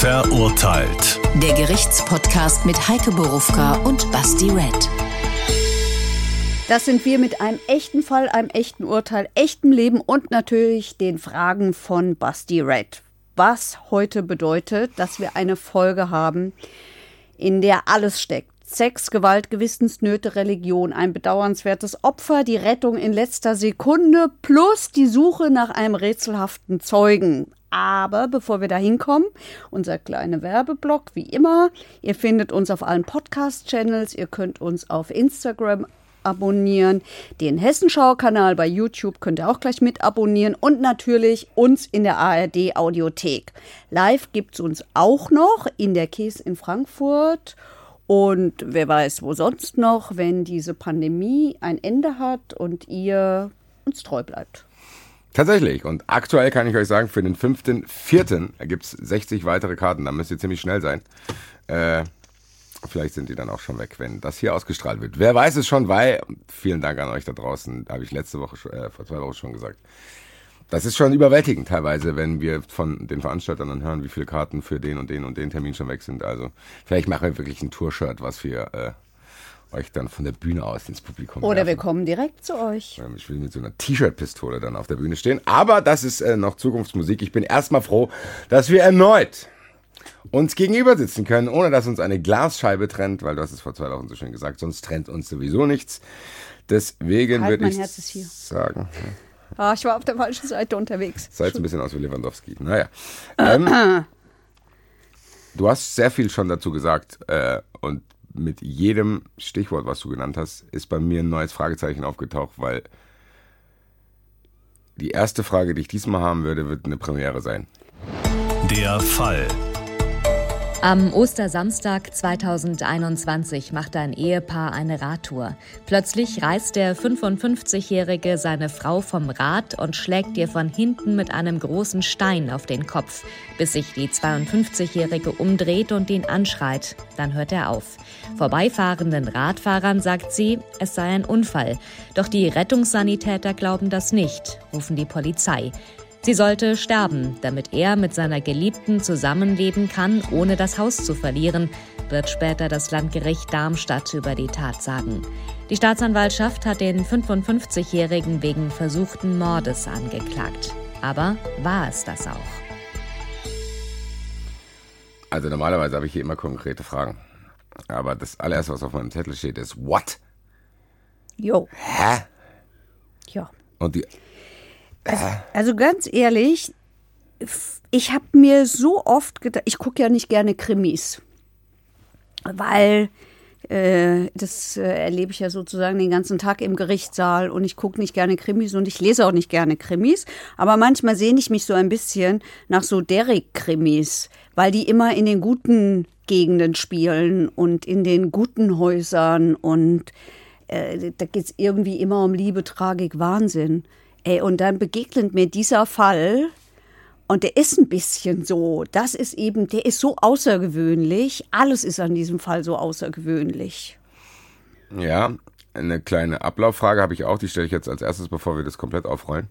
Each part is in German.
Verurteilt. Der Gerichtspodcast mit Heike Borufka und Basti Red. Das sind wir mit einem echten Fall, einem echten Urteil, echtem Leben und natürlich den Fragen von Basti Red. Was heute bedeutet, dass wir eine Folge haben, in der alles steckt. Sex, Gewalt, Gewissensnöte, Religion, ein bedauernswertes Opfer, die Rettung in letzter Sekunde plus die Suche nach einem rätselhaften Zeugen. Aber bevor wir da hinkommen, unser kleiner Werbeblock, wie immer. Ihr findet uns auf allen Podcast-Channels, ihr könnt uns auf Instagram abonnieren, den Hessenschau-Kanal bei YouTube könnt ihr auch gleich mit abonnieren und natürlich uns in der ARD-Audiothek. Live gibt es uns auch noch in der Käs in Frankfurt. Und wer weiß, wo sonst noch, wenn diese Pandemie ein Ende hat und ihr uns treu bleibt. Tatsächlich. Und aktuell kann ich euch sagen, für den 5.4. gibt es 60 weitere Karten. Da müsst ihr ziemlich schnell sein. Vielleicht sind die dann auch schon weg, wenn das hier ausgestrahlt wird. Wer weiß es schon, weil, vielen Dank an euch da draußen, habe ich letzte Woche, vor 2 Wochen schon gesagt. Das ist schon überwältigend teilweise, wenn wir von den Veranstaltern dann hören, wie viele Karten für den und den und den Termin schon weg sind. Also vielleicht machen wir wirklich ein Tour-Shirt, was wir euch dann von der Bühne aus ins Publikum werfen. Oder wir kommen direkt zu euch. Ich will mit so einer T-Shirt-Pistole dann auf der Bühne stehen. Aber das ist noch Zukunftsmusik. Ich bin erstmal froh, dass wir erneut uns gegenüber sitzen können, ohne dass uns eine Glasscheibe trennt, weil du hast es vor 2 Wochen so schön gesagt, sonst trennt uns sowieso nichts. Deswegen halt, würde ich sagen... Ah, ich war auf der falschen Seite unterwegs. Sah jetzt ein bisschen aus wie Lewandowski. Naja. Du hast sehr viel schon dazu gesagt. Und mit jedem Stichwort, was du genannt hast, ist bei mir ein neues Fragezeichen aufgetaucht, weil die erste Frage, die ich diesmal haben würde, wird eine Premiere sein. Der Fall. Am Ostersamstag 2021 macht ein Ehepaar eine Radtour. Plötzlich reißt der 55-Jährige seine Frau vom Rad und schlägt ihr von hinten mit einem großen Stein auf den Kopf, bis sich die 52-Jährige umdreht und ihn anschreit. Dann hört er auf. Vorbeifahrenden Radfahrern sagt sie, es sei ein Unfall. Doch die Rettungssanitäter glauben das nicht, rufen die Polizei. Sie sollte sterben, damit er mit seiner Geliebten zusammenleben kann, ohne das Haus zu verlieren, wird später das Landgericht Darmstadt über die Tat sagen. Die Staatsanwaltschaft hat den 55-Jährigen wegen versuchten Mordes angeklagt. Aber war es das auch? Also normalerweise habe ich hier immer konkrete Fragen. Aber das allererste, was auf meinem Zettel steht, ist what? Jo. Hä? Ja. Und die... Also ganz ehrlich, ich habe mir so oft gedacht, ich gucke ja nicht gerne Krimis, weil das erlebe ich ja sozusagen den ganzen Tag im Gerichtssaal und ich gucke nicht gerne Krimis und ich lese auch nicht gerne Krimis, aber manchmal sehne ich mich so ein bisschen nach so Derrick-Krimis, weil die immer in den guten Gegenden spielen und in den guten Häusern und da geht es irgendwie immer um Liebe, Tragik, Wahnsinn. Ey, und dann begegnet mir dieser Fall und der ist ein bisschen so, der ist so außergewöhnlich, alles ist an diesem Fall so außergewöhnlich. Ja, eine kleine Ablauffrage habe ich auch, die stelle ich jetzt als erstes, bevor wir das komplett aufrollen.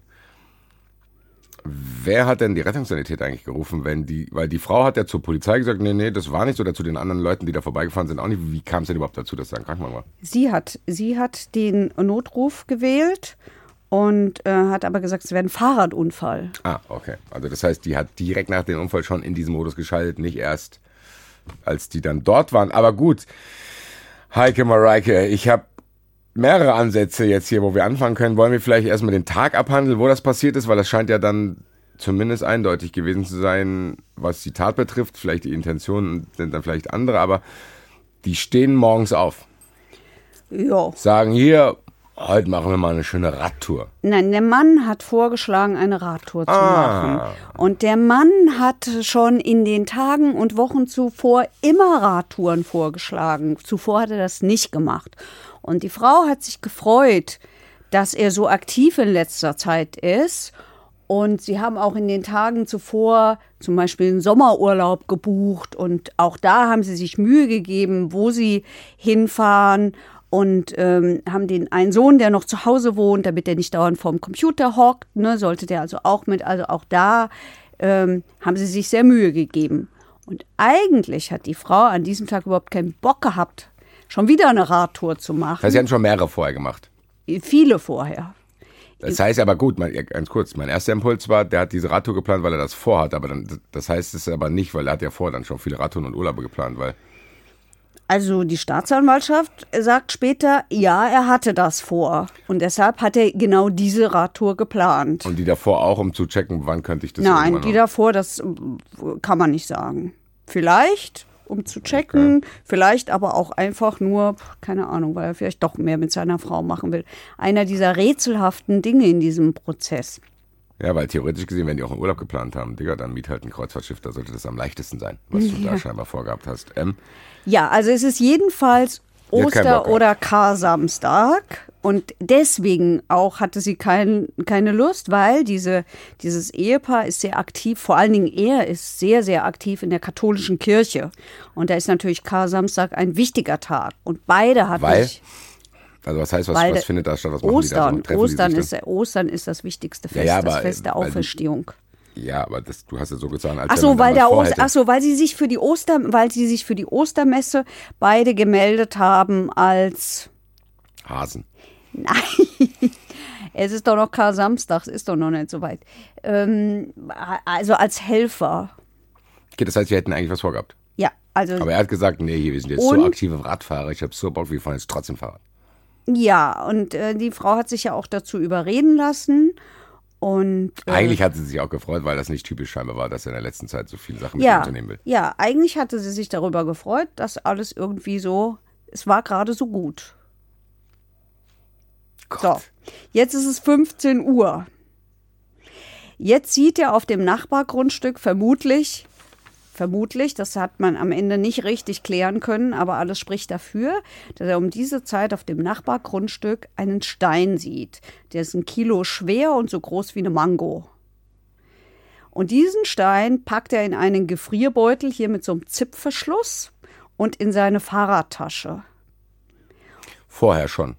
Wer hat denn die Rettungssanität eigentlich gerufen, weil die Frau hat ja zur Polizei gesagt, nee, das war nicht so, oder zu den anderen Leuten, die da vorbeigefahren sind, auch nicht. Wie kam es denn überhaupt dazu, dass da ein Krankenwagen war? Sie hat den Notruf gewählt. Und hat aber gesagt, es wäre ein Fahrradunfall. Ah, okay. Also das heißt, die hat direkt nach dem Unfall schon in diesem Modus geschaltet, nicht erst, als die dann dort waren. Aber gut, Heike Mareike, ich habe mehrere Ansätze jetzt hier, wo wir anfangen können. Wollen wir vielleicht erstmal den Tag abhandeln, wo das passiert ist? Weil das scheint ja dann zumindest eindeutig gewesen zu sein, was die Tat betrifft. Vielleicht die Intentionen sind dann vielleicht andere, aber die stehen morgens auf. Ja. Sagen hier... Heute machen wir mal eine schöne Radtour. Nein, der Mann hat vorgeschlagen, eine Radtour zu machen. Und der Mann hat schon in den Tagen und Wochen zuvor immer Radtouren vorgeschlagen. Zuvor hat er das nicht gemacht. Und die Frau hat sich gefreut, dass er so aktiv in letzter Zeit ist. Und sie haben auch in den Tagen zuvor zum Beispiel einen Sommerurlaub gebucht. Und auch da haben sie sich Mühe gegeben, wo sie hinfahren. Und haben den einen Sohn, der noch zu Hause wohnt, damit der nicht dauernd vorm Computer hockt, ne, sollte der also auch mit, also auch da haben sie sich sehr Mühe gegeben. Und eigentlich hat die Frau an diesem Tag überhaupt keinen Bock gehabt, schon wieder eine Radtour zu machen. Das heißt, Sie haben schon mehrere vorher gemacht? Viele vorher. Das heißt aber gut, ganz kurz, mein erster Impuls war, der hat diese Radtour geplant, weil er das vorhat. Aber dann, das heißt es aber nicht, weil er hat ja vorher dann schon viele Radtouren und Urlaube geplant. Weil also die Staatsanwaltschaft sagt später, ja, er hatte das vor. Und deshalb hat er genau diese Radtour geplant. Und die davor auch, um zu checken, wann könnte ich das machen? Nein, die davor, das kann man nicht sagen. Vielleicht, um zu checken, okay. Vielleicht aber auch einfach nur, keine Ahnung, weil er vielleicht doch mehr mit seiner Frau machen will. Einer dieser rätselhaften Dinge in diesem Prozess. Ja, weil theoretisch gesehen, wenn die auch einen Urlaub geplant haben, Digga, dann miet halt ein Kreuzfahrtschiff, da sollte das am leichtesten sein, was du da scheinbar vorgehabt hast. Ja, also es ist jedenfalls Oster- oder Kar-Samstag und deswegen auch hatte sie keine Lust, weil dieses Ehepaar ist sehr aktiv, vor allen Dingen er ist sehr, sehr aktiv in der katholischen Kirche und da ist natürlich Kar-Samstag ein wichtiger Tag und beide hatten sich... Also was heißt, was findet da statt? Was machen Ostern, die da? Ostern ist das wichtigste Fest, ja, das Fest der Auferstehung. Ja, aber das, du hast ja so getan, als weil sie sich für die Ostermesse beide gemeldet haben als Hasen. Nein. Es ist doch noch Kar-Samstag, es ist doch noch nicht so weit. Also als Helfer. Okay, das heißt, wir hätten eigentlich was vorgehabt. Ja, also. Aber er hat gesagt, nee, wir sind jetzt so aktive Radfahrer, ich habe so Bock, wir fahren jetzt trotzdem Fahrrad. Ja, und die Frau hat sich ja auch dazu überreden lassen. Und eigentlich hat sie sich auch gefreut, weil das nicht typisch scheinbar war, dass er in der letzten Zeit so viele Sachen mit ihm unternehmen will. Ja, eigentlich hatte sie sich darüber gefreut, dass alles irgendwie so, es war gerade so gut. Gott. So, jetzt ist es 15 Uhr. Jetzt sieht er auf dem Nachbargrundstück vermutlich, das hat man am Ende nicht richtig klären können, aber alles spricht dafür, dass er um diese Zeit auf dem Nachbargrundstück einen Stein sieht. Der ist 1 Kilo schwer und so groß wie eine Mango. Und diesen Stein packt er in einen Gefrierbeutel, hier mit so einem Zipfverschluss, und in seine Fahrradtasche. Vorher schon?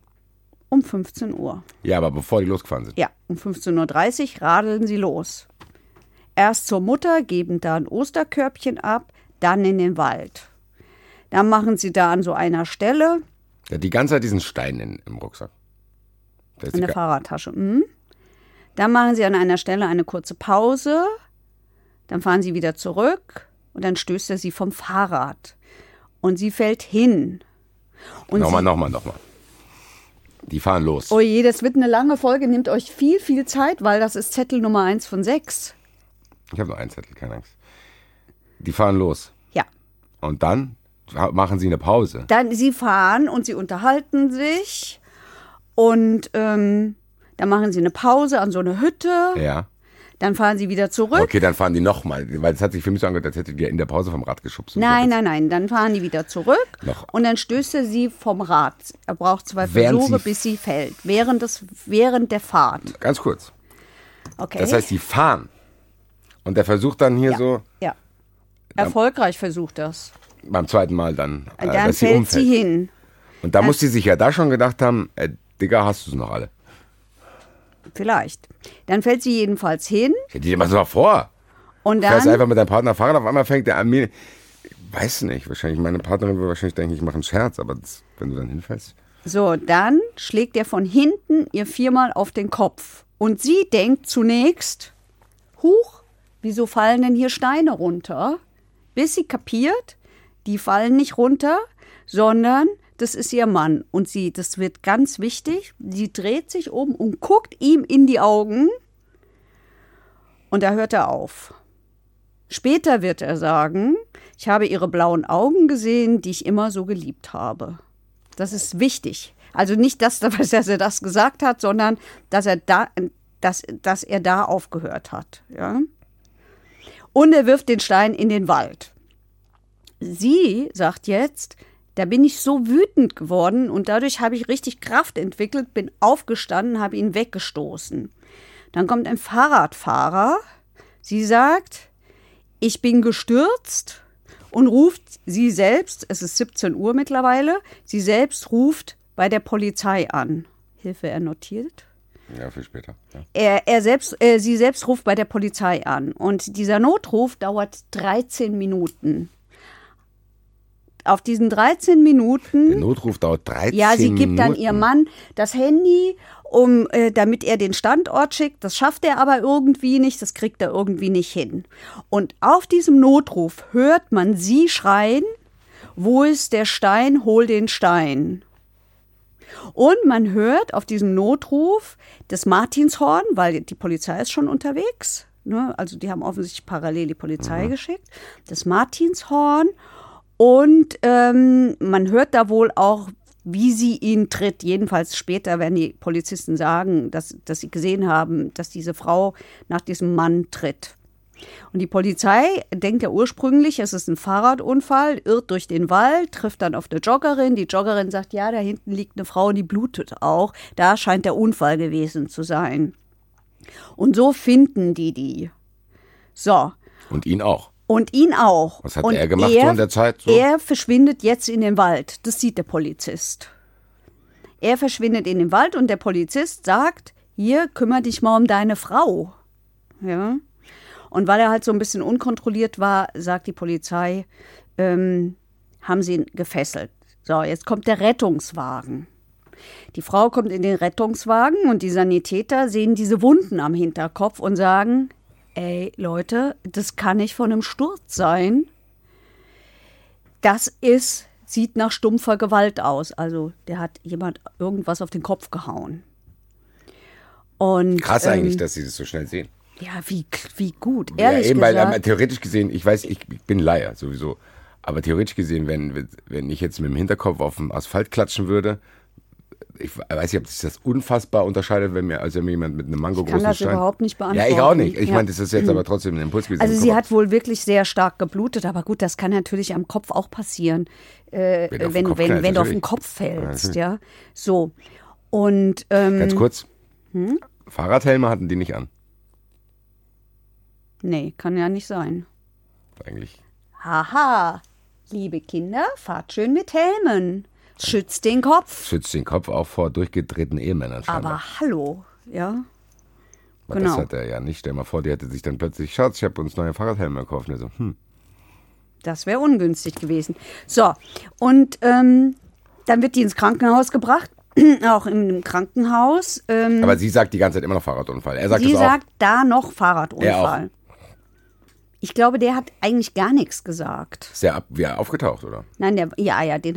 Um 15 Uhr. Ja, aber bevor die losgefahren sind? Ja, um 15.30 Uhr radeln sie los. Erst zur Mutter, geben da ein Osterkörbchen ab, dann in den Wald. Dann machen sie da an so einer Stelle. Ja, die ganze Zeit diesen Stein im Rucksack. In der Fahrradtasche. Mhm. Dann machen sie an einer Stelle eine kurze Pause. Dann fahren sie wieder zurück und dann stößt er sie vom Fahrrad. Und sie fällt hin. Und nochmal. Die fahren los. Oh je, das wird eine lange Folge. Nehmt euch viel, viel Zeit, weil das ist Zettel Nummer 1 von 6. Ich habe nur einen Zettel, keine Angst. Die fahren los. Ja. Und dann machen sie eine Pause. Dann sie fahren und sie unterhalten sich. Und dann machen sie eine Pause an so eine Hütte. Ja. Dann fahren sie wieder zurück. Okay, dann fahren die nochmal. Weil es hat sich für mich so angehört, als hätte die in der Pause vom Rad geschubst. Nein. Dann fahren die wieder zurück. Und dann stößt er sie vom Rad. Er braucht 2 Versuche, bis sie fällt. Während der Fahrt. Ganz kurz. Okay. Das heißt, sie fahren. Und der versucht dann hier so... Ja, erfolgreich versucht das. Beim zweiten Mal dann. Dann dass fällt sie umfällt. Sie hin. Und da muss sie sich ja da schon gedacht haben, Digga, hast du es noch alle? Vielleicht. Dann fällt sie jedenfalls hin. Ja, die machen es mal vor. Und dann... Du fährst einfach mit deinem Partner fahren, auf einmal fängt der an mir... Weiß nicht, wahrscheinlich, meine Partnerin würde wahrscheinlich denken, ich mache einen Scherz, aber das, wenn du dann hinfällst... So, dann schlägt er von hinten ihr 4-mal auf den Kopf. Und sie denkt zunächst, huch, wieso fallen denn hier Steine runter? Bis sie kapiert, die fallen nicht runter, sondern das ist ihr Mann. Und sie, das wird ganz wichtig, sie dreht sich um und guckt ihm in die Augen. Und da hört er auf. Später wird er sagen, ich habe ihre blauen Augen gesehen, die ich immer so geliebt habe. Das ist wichtig. Also nicht, dass er das gesagt hat, sondern dass er da aufgehört hat, ja. Und er wirft den Stein in den Wald. Sie sagt jetzt, da bin ich so wütend geworden und dadurch habe ich richtig Kraft entwickelt, bin aufgestanden, habe ihn weggestoßen. Dann kommt ein Fahrradfahrer. Sie sagt, ich bin gestürzt und ruft sie selbst, es ist 17 Uhr mittlerweile, sie selbst ruft bei der Polizei an. Hilfe, er notiert. Ja, viel später. Ja. Sie selbst ruft bei der Polizei an. Und dieser Notruf dauert 13 Minuten. Auf diesen 13 Minuten... Der Notruf dauert 13 Minuten? Ja, sie gibt Minuten. Dann ihrem Mann das Handy, damit er den Standort schickt. Das schafft er aber irgendwie nicht, das kriegt er irgendwie nicht hin. Und auf diesem Notruf hört man sie schreien, wo ist der Stein, hol den Stein. Und man hört auf diesem Notruf das Martinshorn, weil die Polizei ist schon unterwegs. Ne? Also die haben offensichtlich parallel die Polizei geschickt. Das Martinshorn. Und man hört da wohl auch, wie sie ihn tritt. Jedenfalls später werden die Polizisten sagen, dass sie gesehen haben, dass diese Frau nach diesem Mann tritt. Und die Polizei denkt ja ursprünglich, es ist ein Fahrradunfall, irrt durch den Wald, trifft dann auf eine Joggerin. Die Joggerin sagt, ja, da hinten liegt eine Frau und die blutet auch. Da scheint der Unfall gewesen zu sein. Und so finden die. So. Und ihn auch. Was hat er gemacht so in der Zeit? So? Er verschwindet jetzt in den Wald. Das sieht der Polizist. Er verschwindet in den Wald und der Polizist sagt, hier, kümmere dich mal um deine Frau. Ja. Und weil er halt so ein bisschen unkontrolliert war, sagt die Polizei, haben sie ihn gefesselt. So, jetzt kommt der Rettungswagen. Die Frau kommt in den Rettungswagen und die Sanitäter sehen diese Wunden am Hinterkopf und sagen, ey Leute, das kann nicht von einem Sturz sein. Das sieht nach stumpfer Gewalt aus. Also der hat jemand irgendwas auf den Kopf gehauen. Und, krass eigentlich, dass sie das so schnell sehen. Ja, wie gut, ehrlich ja, eben, weil, gesagt. Theoretisch gesehen, ich weiß, ich bin Laie sowieso, aber theoretisch gesehen, wenn ich jetzt mit dem Hinterkopf auf dem Asphalt klatschen würde, ich weiß nicht, ob sich das unfassbar unterscheidet, wenn mir jemand mit einem Mango großen Stein... Ich kann das überhaupt nicht beantworten. Ja, ich auch nicht. Ich meine, das ist jetzt aber trotzdem ein Impuls gewesen. Also sie hat wohl wirklich sehr stark geblutet, aber gut, das kann natürlich am Kopf auch passieren, wenn du auf den Kopf fällst. Ja. So, und... ganz kurz, Fahrradhelme hatten die nicht an. Nee, kann ja nicht sein. Eigentlich. Haha, liebe Kinder, fahrt schön mit Helmen. Schützt den Kopf. Schützt den Kopf auch vor durchgedrehten Ehemännern. Aber hallo, ja. Aber genau. Das hat er ja nicht. Stell mal vor, die hätte sich dann plötzlich, Schatz, ich habe uns neue Fahrradhelme gekauft. Und so, Das wäre ungünstig gewesen. So, und dann wird die ins Krankenhaus gebracht. Auch im Krankenhaus. Aber sie sagt die ganze Zeit immer noch Fahrradunfall. Er sagt sie auch, sagt da noch Fahrradunfall. Ich glaube, der hat eigentlich gar nichts gesagt. Ist der aufgetaucht, oder? Nein, den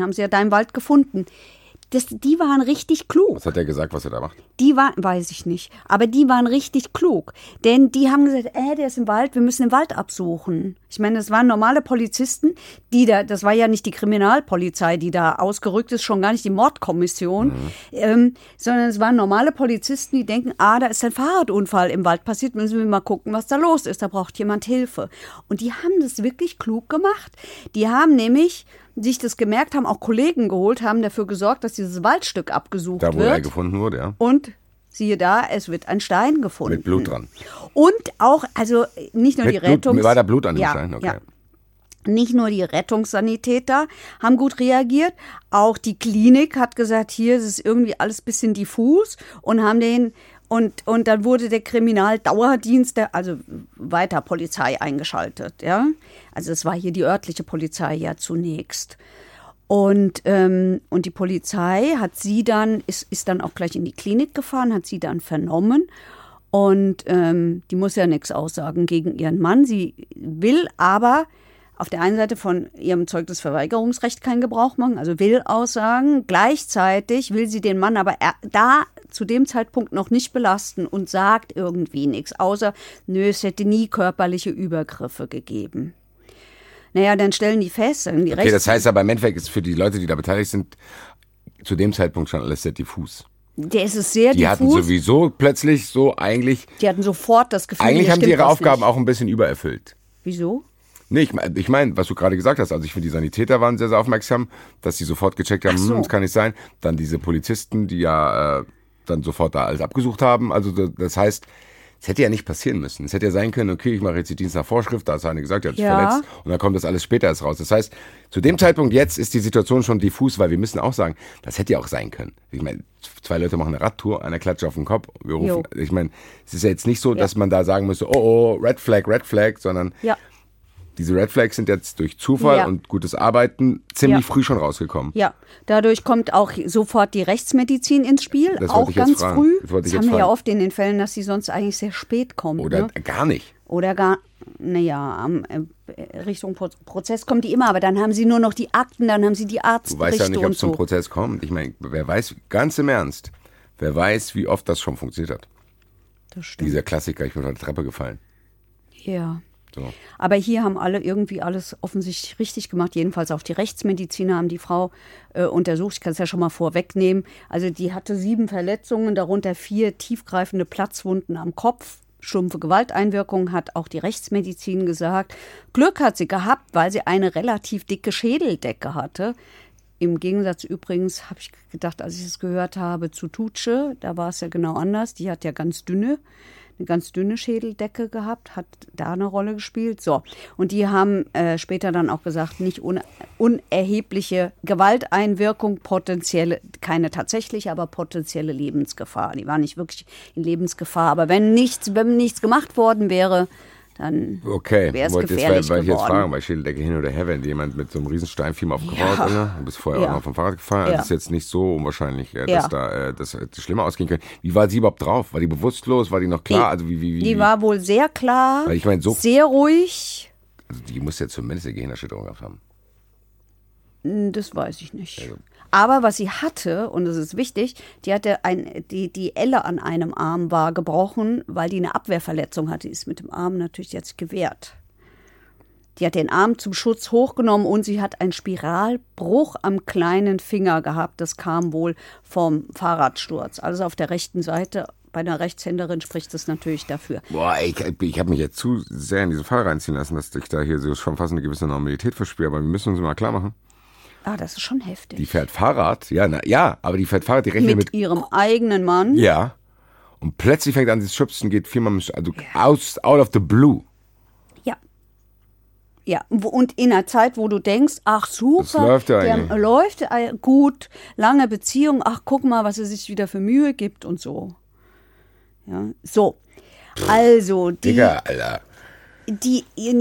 haben sie ja da im Wald gefunden. Die waren richtig klug. Was hat der gesagt, was er da macht? Weiß ich nicht. Aber die waren richtig klug. Denn die haben gesagt, der ist im Wald, wir müssen den Wald absuchen. Ich meine, das waren normale Polizisten, das war ja nicht die Kriminalpolizei, die da ausgerückt ist, schon gar nicht die Mordkommission, sondern es waren normale Polizisten, die denken, da ist ein Fahrradunfall im Wald passiert, müssen wir mal gucken, was da los ist, da braucht jemand Hilfe. Und die haben das wirklich klug gemacht. Die haben nämlich... sich das gemerkt haben, auch Kollegen geholt haben, dafür gesorgt, dass dieses Waldstück abgesucht wird. Da, wo er gefunden wurde, ja. Und siehe da, es wird ein Stein gefunden. Mit Blut dran. Und auch, also nicht nur die Rettungs... War da Blut an dem Stein? Okay. Ja. Nicht nur die Rettungssanitäter haben gut reagiert, auch die Klinik hat gesagt, hier ist es irgendwie alles ein bisschen diffus und haben den... Und dann wurde der Kriminaldauerdienst, also weiter Polizei eingeschaltet, ja. Also es war hier die örtliche Polizei ja zunächst. Und die Polizei hat sie dann, ist dann auch gleich in die Klinik gefahren, hat sie dann vernommen. Und die muss ja nichts aussagen gegen ihren Mann. Sie will aber auf der einen Seite von ihrem Zeugnisverweigerungsrecht keinen Gebrauch machen, also will aussagen. Gleichzeitig will sie den Mann aber zu dem Zeitpunkt noch nicht belasten und sagt irgendwie nichts, außer, es hätte nie körperliche Übergriffe gegeben. Naja, dann stellen die fest. Okay, das heißt aber im Endeffekt ist für die Leute, die da beteiligt sind, zu dem Zeitpunkt schon alles sehr diffus. Der ist es sehr diffus. Die hatten sowieso plötzlich so eigentlich... Die hatten sofort das Gefühl, eigentlich haben sie ihre Aufgaben auch ein bisschen übererfüllt. Wieso? Nee, ich meine, was du gerade gesagt hast, also ich finde, die Sanitäter waren sehr, sehr aufmerksam, dass sie sofort gecheckt haben, das kann nicht sein. Dann diese Polizisten, die ja... dann sofort da alles abgesucht haben. Also das heißt, Es hätte ja nicht passieren müssen. Es hätte ja sein können, okay, ich mache jetzt die Dienst nach Vorschrift, da hat einer gesagt, der hat sich verletzt und dann kommt das alles später erst raus. Das heißt, zu dem Zeitpunkt jetzt ist die Situation schon diffus, weil wir müssen auch sagen, das hätte ja auch sein können. Ich meine, zwei Leute machen eine Radtour, einer klatscht auf den Kopf. Wir rufen, ich meine, es ist ja jetzt nicht so, dass man da sagen müsste, oh, Red Flag, sondern diese Red Flags sind jetzt durch Zufall und gutes Arbeiten ziemlich früh schon rausgekommen. Ja, dadurch kommt auch sofort die Rechtsmedizin ins Spiel, das auch ganz früh. Das haben wir ja oft in den Fällen, dass sie sonst eigentlich sehr spät kommen. Oder gar nicht. Oder gar, Richtung Prozess kommen die immer, aber dann haben sie nur noch die Akten, dann haben sie die Arztberichte. Du weißt ja nicht, ob es zum Prozess kommt. Ich meine, wer weiß, ganz im Ernst, wer weiß, wie oft das schon funktioniert hat. Das stimmt. Dieser Klassiker, ich bin von der Treppe gefallen. Ja. So. Aber hier haben alle irgendwie alles offensichtlich richtig gemacht. Jedenfalls auch die Rechtsmediziner haben die Frau untersucht. Ich kann es ja schon mal vorwegnehmen. Also die hatte 7 Verletzungen, darunter 4 tiefgreifende Platzwunden am Kopf. Stumpfe Gewalteinwirkung, hat auch die Rechtsmedizin gesagt. Glück hat sie gehabt, weil sie eine relativ dicke Schädeldecke hatte. Im Gegensatz übrigens, habe ich gedacht, als ich es gehört habe, zu Tutsche, da war es ja genau anders. Die hat ja eine ganz dünne Schädeldecke gehabt, hat da eine Rolle gespielt. So. Und die haben später dann auch gesagt, nicht unerhebliche Gewalteinwirkung, potenzielle, keine tatsächliche, aber potenzielle Lebensgefahr. Die war nicht wirklich in Lebensgefahr. Aber wenn nichts gemacht worden wäre, dann wäre es gefährlich geworden. Weil ich jetzt fragen, bei Schädeldecke hin oder her, wenn jemand mit so einem riesen Steinvieh mal aufgebaut oder? Du bist vorher auch noch vom Fahrrad gefahren. Also ist jetzt nicht so unwahrscheinlich, dass das schlimmer ausgehen könnte. Wie war sie überhaupt drauf? War die bewusstlos? War die noch klar? Also die war wohl sehr klar, weil ich mein, so, sehr ruhig. Also die muss ja zumindest eine Gehirnerschütterung gehabt haben. Das weiß ich nicht. Also. Aber was sie hatte, und das ist wichtig, die hatte die Elle an einem Arm war gebrochen, weil die eine Abwehrverletzung hatte. Die ist mit dem Arm natürlich jetzt gewehrt. Die hat den Arm zum Schutz hochgenommen und sie hat einen Spiralbruch am kleinen Finger gehabt. Das kam wohl vom Fahrradsturz. Also auf der rechten Seite. Bei einer Rechtshänderin spricht das natürlich dafür. Boah, ich habe mich jetzt zu sehr in diese Fall reinziehen lassen, dass ich da hier so schon fast eine gewisse Normalität verspüre. Aber wir müssen uns mal klar machen. Ah, das ist schon heftig. Die fährt Fahrrad, aber die fährt Fahrrad, die rechnet mit ihrem eigenen Mann. Ja, und plötzlich fängt an, sie zu schubsen, geht viermal, out of the blue. Ja, und in einer Zeit, wo du denkst, ach super, das läuft ja der läuft gut, lange Beziehung, ach guck mal, was er sich wieder für Mühe gibt und so. Ja, so. Also, Digga, Alter.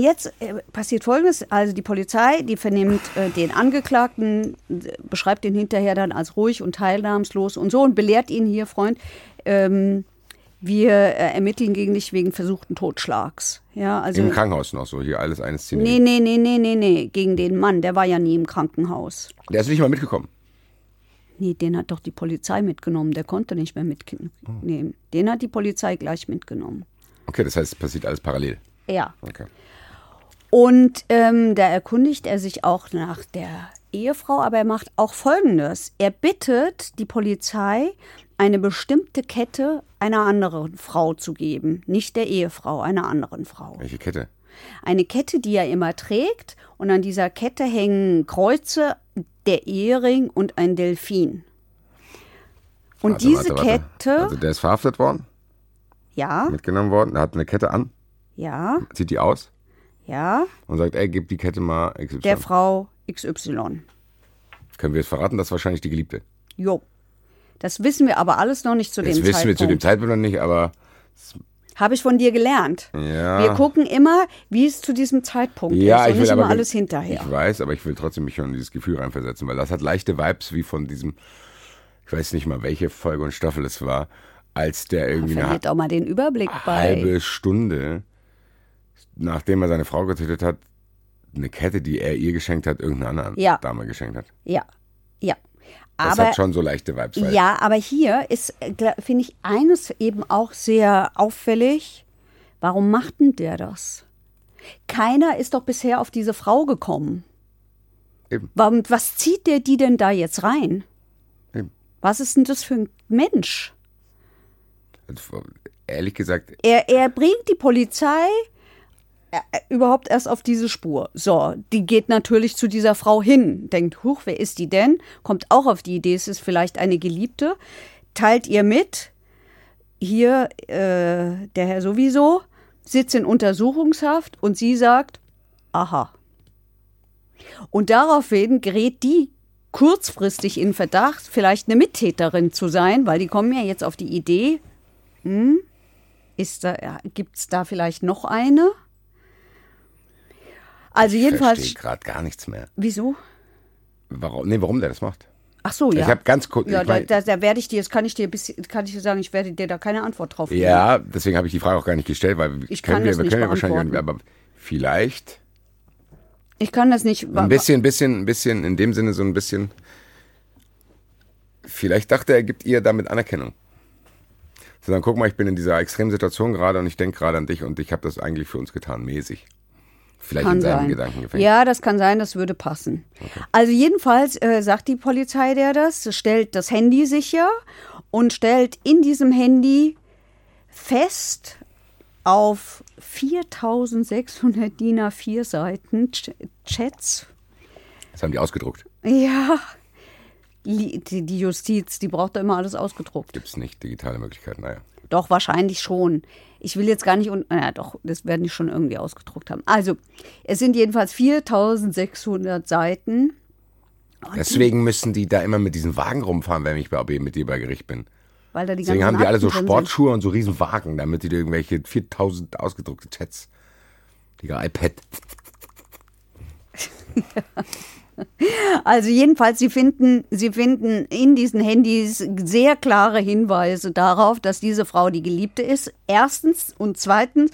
Jetzt passiert Folgendes, also die Polizei, die vernimmt den Angeklagten, beschreibt ihn hinterher dann als ruhig und teilnahmslos und so und belehrt ihn hier, Freund, wir ermitteln gegen dich wegen versuchten Totschlags. Ja, also, im Krankenhaus noch so, hier alles eines Szene. Nee, gegen den Mann, der war ja nie im Krankenhaus. Der ist nicht mal mitgekommen. Nee, den hat doch die Polizei mitgenommen, der konnte nicht mehr mitnehmen. Oh. Den hat die Polizei gleich mitgenommen. Okay, das heißt, es passiert alles parallel. Ja. Okay. Und da erkundigt er sich auch nach der Ehefrau, aber er macht auch Folgendes. Er bittet die Polizei, eine bestimmte Kette einer anderen Frau zu geben. Nicht der Ehefrau, einer anderen Frau. Welche Kette? Eine Kette, die er immer trägt. Und an dieser Kette hängen Kreuze, der Ehering und ein Delfin. Und warte. Kette... Also der ist verhaftet worden? Ja. Mitgenommen worden, er hat eine Kette an. Ja. Zieht die aus? Ja. Und sagt, ey, gib die Kette mal XY. Der Frau XY. Können wir jetzt verraten, das ist wahrscheinlich die Geliebte. Jo. Das wissen wir aber alles noch nicht zu dem Zeitpunkt. Das wissen wir zu dem Zeitpunkt noch nicht, aber... Habe ich von dir gelernt. Ja. Wir gucken immer, wie es zu diesem Zeitpunkt ist. Und nicht immer alles hinterher. Ich weiß, aber ich will trotzdem mich schon in dieses Gefühl reinversetzen, weil das hat leichte Vibes wie von diesem... Ich weiß nicht mal, welche Folge und Staffel es war, als der irgendwie... Man verliert auch mal den Überblick bei... halbe Stunde... nachdem er seine Frau getötet hat, eine Kette, die er ihr geschenkt hat, irgendeiner anderen Dame geschenkt hat. Ja. Das aber, hat schon so leichte Vibes. Ja, aber hier ist, finde ich, eines eben auch sehr auffällig. Warum macht denn der das? Keiner ist doch bisher auf diese Frau gekommen. Eben. Warum, was zieht der die denn da jetzt rein? Eben. Was ist denn das für ein Mensch? Also, ehrlich gesagt... Er bringt die Polizei... überhaupt erst auf diese Spur. So, die geht natürlich zu dieser Frau hin, denkt, huch, wer ist die denn? Kommt auch auf die Idee, es ist vielleicht eine Geliebte, teilt ihr mit, hier, der Herr sowieso, sitzt in Untersuchungshaft und sie sagt, aha. Und daraufhin gerät die kurzfristig in Verdacht, vielleicht eine Mittäterin zu sein, weil die kommen ja jetzt auf die Idee, gibt es da vielleicht noch eine? Also jedenfalls. Ich verstehe gerade gar nichts mehr. Wieso? Warum der das macht? Ach so, ja. Ich habe ganz kurz. Ja, ich werde dir da keine Antwort drauf geben. Ja, deswegen habe ich die Frage auch gar nicht gestellt, weil vielleicht. Ich kann das nicht. Ein bisschen, in dem Sinne so ein bisschen. Vielleicht dachte er, gibt ihr damit Anerkennung. Sondern guck mal, ich bin in dieser extremen Situation gerade und ich denke gerade an dich und ich habe das eigentlich für uns getan, mäßig. Vielleicht kann in seinem Gedankengefängnis. Ja, das kann sein, das würde passen. Okay. Also jedenfalls sagt die Polizei stellt das Handy sicher und stellt in diesem Handy fest auf 4.600 DIN A4 Seiten Chats. Das haben die ausgedruckt. Ja, die Justiz, die braucht da immer alles ausgedruckt. Gibt es nicht digitale Möglichkeiten, naja. Doch, wahrscheinlich schon. Ich will jetzt gar nicht, das werden die schon irgendwie ausgedruckt haben. Also, es sind jedenfalls 4.600 Seiten. Und deswegen müssen die da immer mit diesem Wagen rumfahren, wenn ich mit dir bei Gericht bin. Weil da die deswegen haben die alle so Sportschuhe und so riesen Wagen, damit die da irgendwelche 4.000 ausgedruckte Chats. Digga, iPad. Also jedenfalls, sie finden in diesen Handys sehr klare Hinweise darauf, dass diese Frau die Geliebte ist. Erstens und zweitens,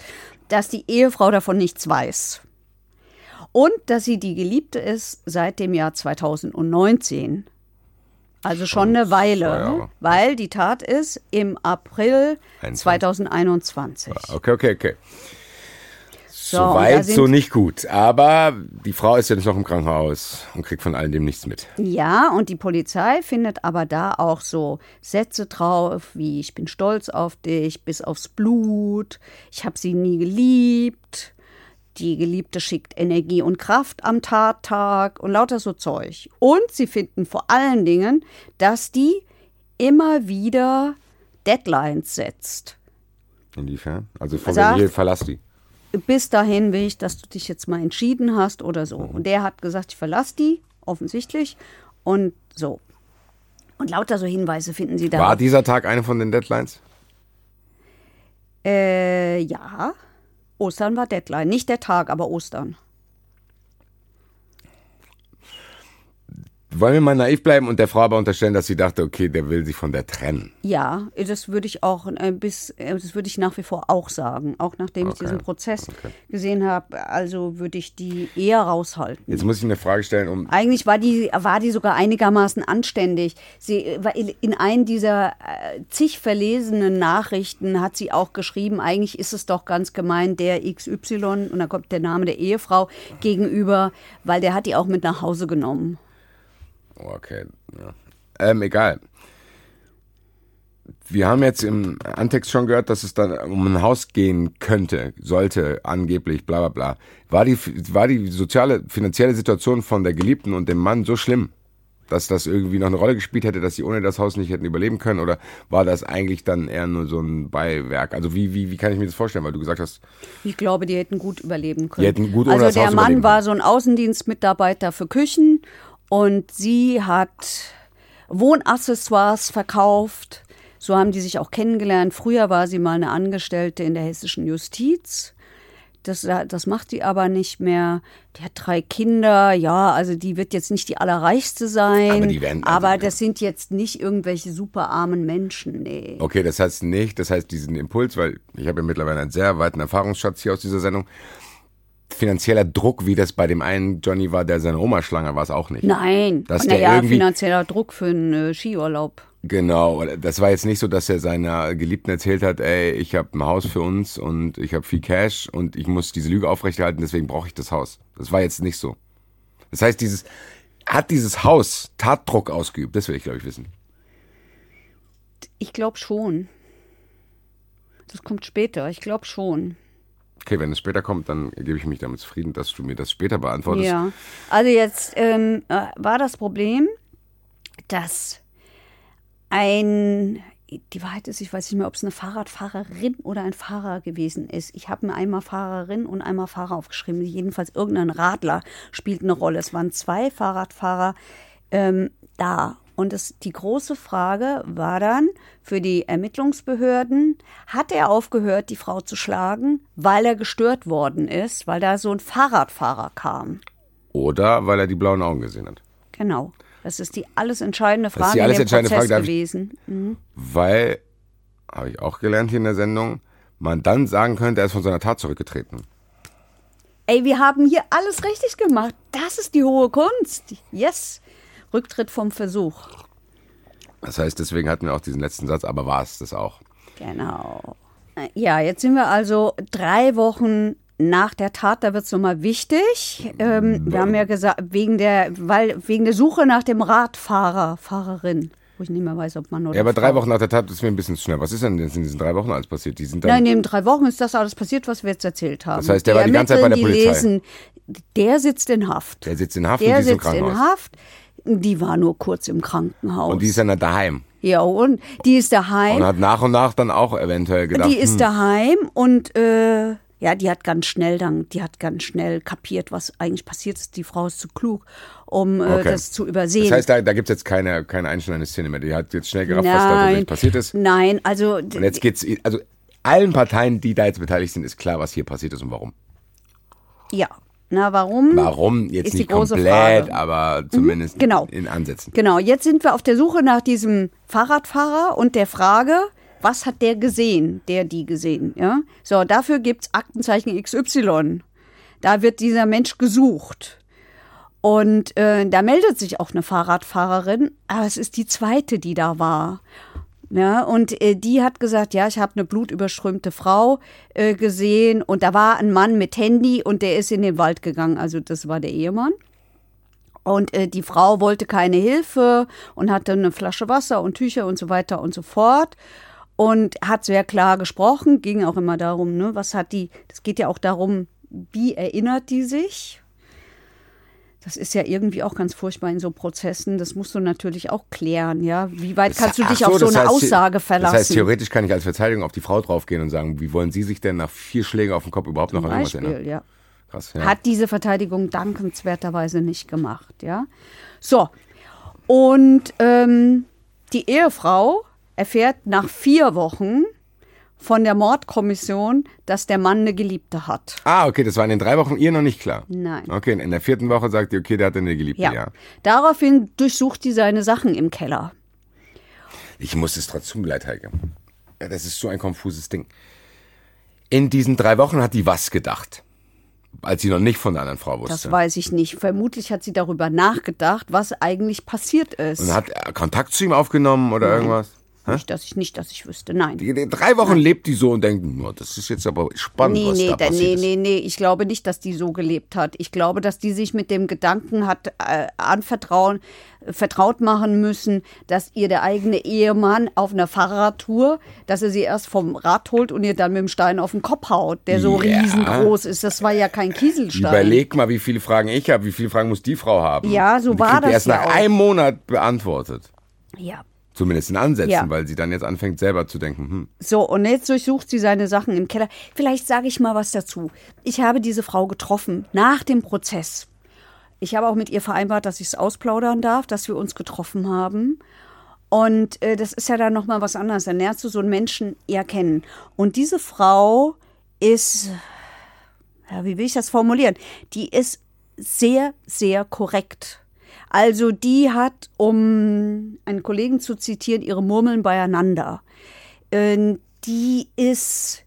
dass die Ehefrau davon nichts weiß. Und dass sie die Geliebte ist seit dem Jahr 2019. Also schon eine Weile, ja. Weil die Tat ist im April 2021. Okay. Soweit, so nicht gut. Aber die Frau ist jetzt noch im Krankenhaus und kriegt von all dem nichts mit. Ja, und die Polizei findet aber da auch so Sätze drauf, wie ich bin stolz auf dich, bis aufs Blut, ich habe sie nie geliebt, die Geliebte schickt Energie und Kraft am Tattag und lauter so Zeug. Und sie finden vor allen Dingen, dass die immer wieder Deadlines setzt. Inwiefern? Also vor mir verlass die. Bis dahin will ich, dass du dich jetzt mal entschieden hast oder so. Und der hat gesagt, ich verlasse die, offensichtlich. Und so. Und lauter so Hinweise finden sie da. War dieser Tag eine von den Deadlines? Ja. Ostern war Deadline. Nicht der Tag, aber Ostern. Wollen wir mal naiv bleiben und der Frau aber unterstellen, dass sie dachte, okay, der will sich von der trennen. Ja, das würde ich auch nach wie vor auch sagen. Auch nachdem ich diesen Prozess gesehen habe, also würde ich die eher raushalten. Jetzt muss ich eine Frage stellen. Eigentlich war die sogar einigermaßen anständig. Sie war in einen dieser zig verlesenen Nachrichten hat sie auch geschrieben, eigentlich ist es doch ganz gemein, der XY, und dann kommt der Name der Ehefrau gegenüber, weil der hat die auch mit nach Hause genommen. Okay, ja. Egal. Wir haben jetzt im Antext schon gehört, dass es dann um ein Haus gehen könnte, sollte, angeblich, bla bla bla. War die soziale, finanzielle Situation von der Geliebten und dem Mann so schlimm, dass das irgendwie noch eine Rolle gespielt hätte, dass sie ohne das Haus nicht hätten überleben können? Oder war das eigentlich dann eher nur so ein Beiwerk? Also wie kann ich mir das vorstellen? Weil du gesagt hast... Ich glaube, die hätten gut überleben können. Die hätten gut ohne das Haus überleben können. Also der Mann war so ein Außendienstmitarbeiter für Küchen. Und sie hat Wohnaccessoires verkauft. So haben die sich auch kennengelernt. Früher war sie mal eine Angestellte in der hessischen Justiz. Das macht sie aber nicht mehr. Die hat 3 Kinder. Ja, also die wird jetzt nicht die Allerreichste sein. Aber das sind jetzt nicht irgendwelche superarmen Menschen. Nee. Okay, das heißt diesen Impuls, weil ich habe ja mittlerweile einen sehr weiten Erfahrungsschatz hier aus dieser Sendung. Finanzieller Druck, wie das bei dem einen Johnny war, der seine Oma schlange war, es auch nicht. Nein, finanzieller Druck für einen Skiurlaub. Genau, das war jetzt nicht so, dass er seiner Geliebten erzählt hat, ey, ich habe ein Haus für uns und ich habe viel Cash und ich muss diese Lüge aufrechterhalten, deswegen brauche ich das Haus. Das war jetzt nicht so. Das heißt, dieses Haus Tatdruck ausgeübt? Das will ich, glaube ich, wissen. Ich glaube schon. Das kommt später, ich glaube schon. Okay, wenn es später kommt, dann gebe ich mich damit zufrieden, dass du mir das später beantwortest. Ja, also jetzt war das Problem, dass ein Die Wahrheit ist, ich weiß nicht mehr, ob es eine Fahrradfahrerin oder ein Fahrer gewesen ist. Ich habe mir einmal Fahrerin und einmal Fahrer aufgeschrieben. Jedenfalls irgendein Radler spielt eine Rolle. Es waren 2 Fahrradfahrer da. Und die große Frage war dann für die Ermittlungsbehörden, hat er aufgehört, die Frau zu schlagen, weil er gestört worden ist, weil da so ein Fahrradfahrer kam? Oder weil er die blauen Augen gesehen hat. Genau. Das ist die alles entscheidende Frage, das ist die alles entscheidende Prozess Frage gewesen. Weil, habe ich auch gelernt hier in der Sendung, man dann sagen könnte, er ist von seiner Tat zurückgetreten. Ey, wir haben hier alles richtig gemacht. Das ist die hohe Kunst. Yes. Rücktritt vom Versuch. Das heißt, deswegen hatten wir auch diesen letzten Satz, aber war es das auch. Genau. Ja, jetzt sind wir also 3 Wochen nach der Tat, da wird es nochmal wichtig. Wir haben ja gesagt, wegen der Suche nach dem Radfahrer, Fahrerin, wo ich nicht mehr weiß, ob man nur. Ja, aber 3 Wochen nach der Tat ist mir ein bisschen schnell. Was ist denn jetzt in diesen 3 Wochen alles passiert? Nein, in den 3 Wochen ist das alles passiert, was wir jetzt erzählt haben. Das heißt, der war die ganze Zeit bei der Polizei. Der sitzt in Haft. Die war nur kurz im Krankenhaus. Und die ist dann daheim. Ja, und die ist daheim. Und hat nach dann auch eventuell gedacht. Die ist daheim und die hat ganz schnell kapiert, was eigentlich passiert ist. Die Frau ist zu klug, um das zu übersehen. Das heißt, da gibt es jetzt keine einschneidende Szene mehr. Die hat jetzt schnell gerafft, was da wirklich passiert ist. Nein, also. Und jetzt geht's. Also allen Parteien, die da jetzt beteiligt sind, ist klar, was hier passiert ist und warum. Ja. Na, warum? Warum? Jetzt nicht komplett, aber zumindest in Ansätzen. Genau, jetzt sind wir auf der Suche nach diesem Fahrradfahrer und der Frage, was hat die gesehen? Ja? So, dafür gibt es Aktenzeichen XY. Da wird dieser Mensch gesucht. Und da meldet sich auch eine Fahrradfahrerin, aber es ist die 2., die da war. Ja, und die hat gesagt, ja, ich habe eine blutüberströmte Frau gesehen und da war ein Mann mit Handy und der ist in den Wald gegangen, also das war der Ehemann. Und die Frau wollte keine Hilfe und hatte eine Flasche Wasser und Tücher und so weiter und so fort und hat sehr klar gesprochen, ging auch immer darum, ne, das geht ja auch darum, wie erinnert die sich? Das ist ja irgendwie auch ganz furchtbar in so Prozessen. Das musst du natürlich auch klären, ja. Wie weit kannst du dich auf so eine Aussage verlassen? Das heißt, theoretisch kann ich als Verteidigung auf die Frau draufgehen und sagen, wie wollen Sie sich denn nach 4 Schlägen auf den Kopf überhaupt noch an irgendwas erinnern? Ja. Krass, ja. Hat diese Verteidigung dankenswerterweise nicht gemacht, ja. So, und die Ehefrau erfährt nach 4 Wochen von der Mordkommission, dass der Mann eine Geliebte hat. Ah, okay, das war in den 3 Wochen ihr noch nicht klar? Nein. Okay, in der 4. Woche sagt ihr, okay, der hatte eine Geliebte, ja. Daraufhin durchsucht die seine Sachen im Keller. Ich muss es trotzdem leid, Heike. Ja, das ist so ein konfuses Ding. In diesen 3 Wochen hat die was gedacht, als sie noch nicht von der anderen Frau wusste? Das weiß ich nicht. Vermutlich hat sie darüber nachgedacht, was eigentlich passiert ist. Und hat er Kontakt zu ihm aufgenommen oder irgendwas? Nicht, dass ich wüsste, nein. 3 Wochen lebt die so und denkt, das ist jetzt aber spannend, was da passiert ist. Nee, ich glaube nicht, dass die so gelebt hat. Ich glaube, dass die sich mit dem Gedanken hat vertraut machen müssen, dass ihr der eigene Ehemann auf einer Fahrradtour, dass er sie erst vom Rad holt und ihr dann mit dem Stein auf den Kopf haut, der so riesengroß ist. Das war ja kein Kieselstein. Überleg mal, wie viele Fragen ich habe, wie viele Fragen muss die Frau haben. Ja, so war das ja auch. Die erst nach einem Monat beantwortet. Ja, zumindest in Ansätzen, weil sie dann jetzt anfängt, selber zu denken. So, und jetzt durchsucht sie seine Sachen im Keller. Vielleicht sage ich mal was dazu. Ich habe diese Frau getroffen, nach dem Prozess. Ich habe auch mit ihr vereinbart, dass ich es ausplaudern darf, dass wir uns getroffen haben. Und das ist ja dann nochmal was anderes. Dann lernst du so einen Menschen eher kennen. Und diese Frau ist, wie will ich das formulieren? Die ist sehr, sehr korrekt. Also die hat, um einen Kollegen zu zitieren, ihre Murmeln beieinander. Die ist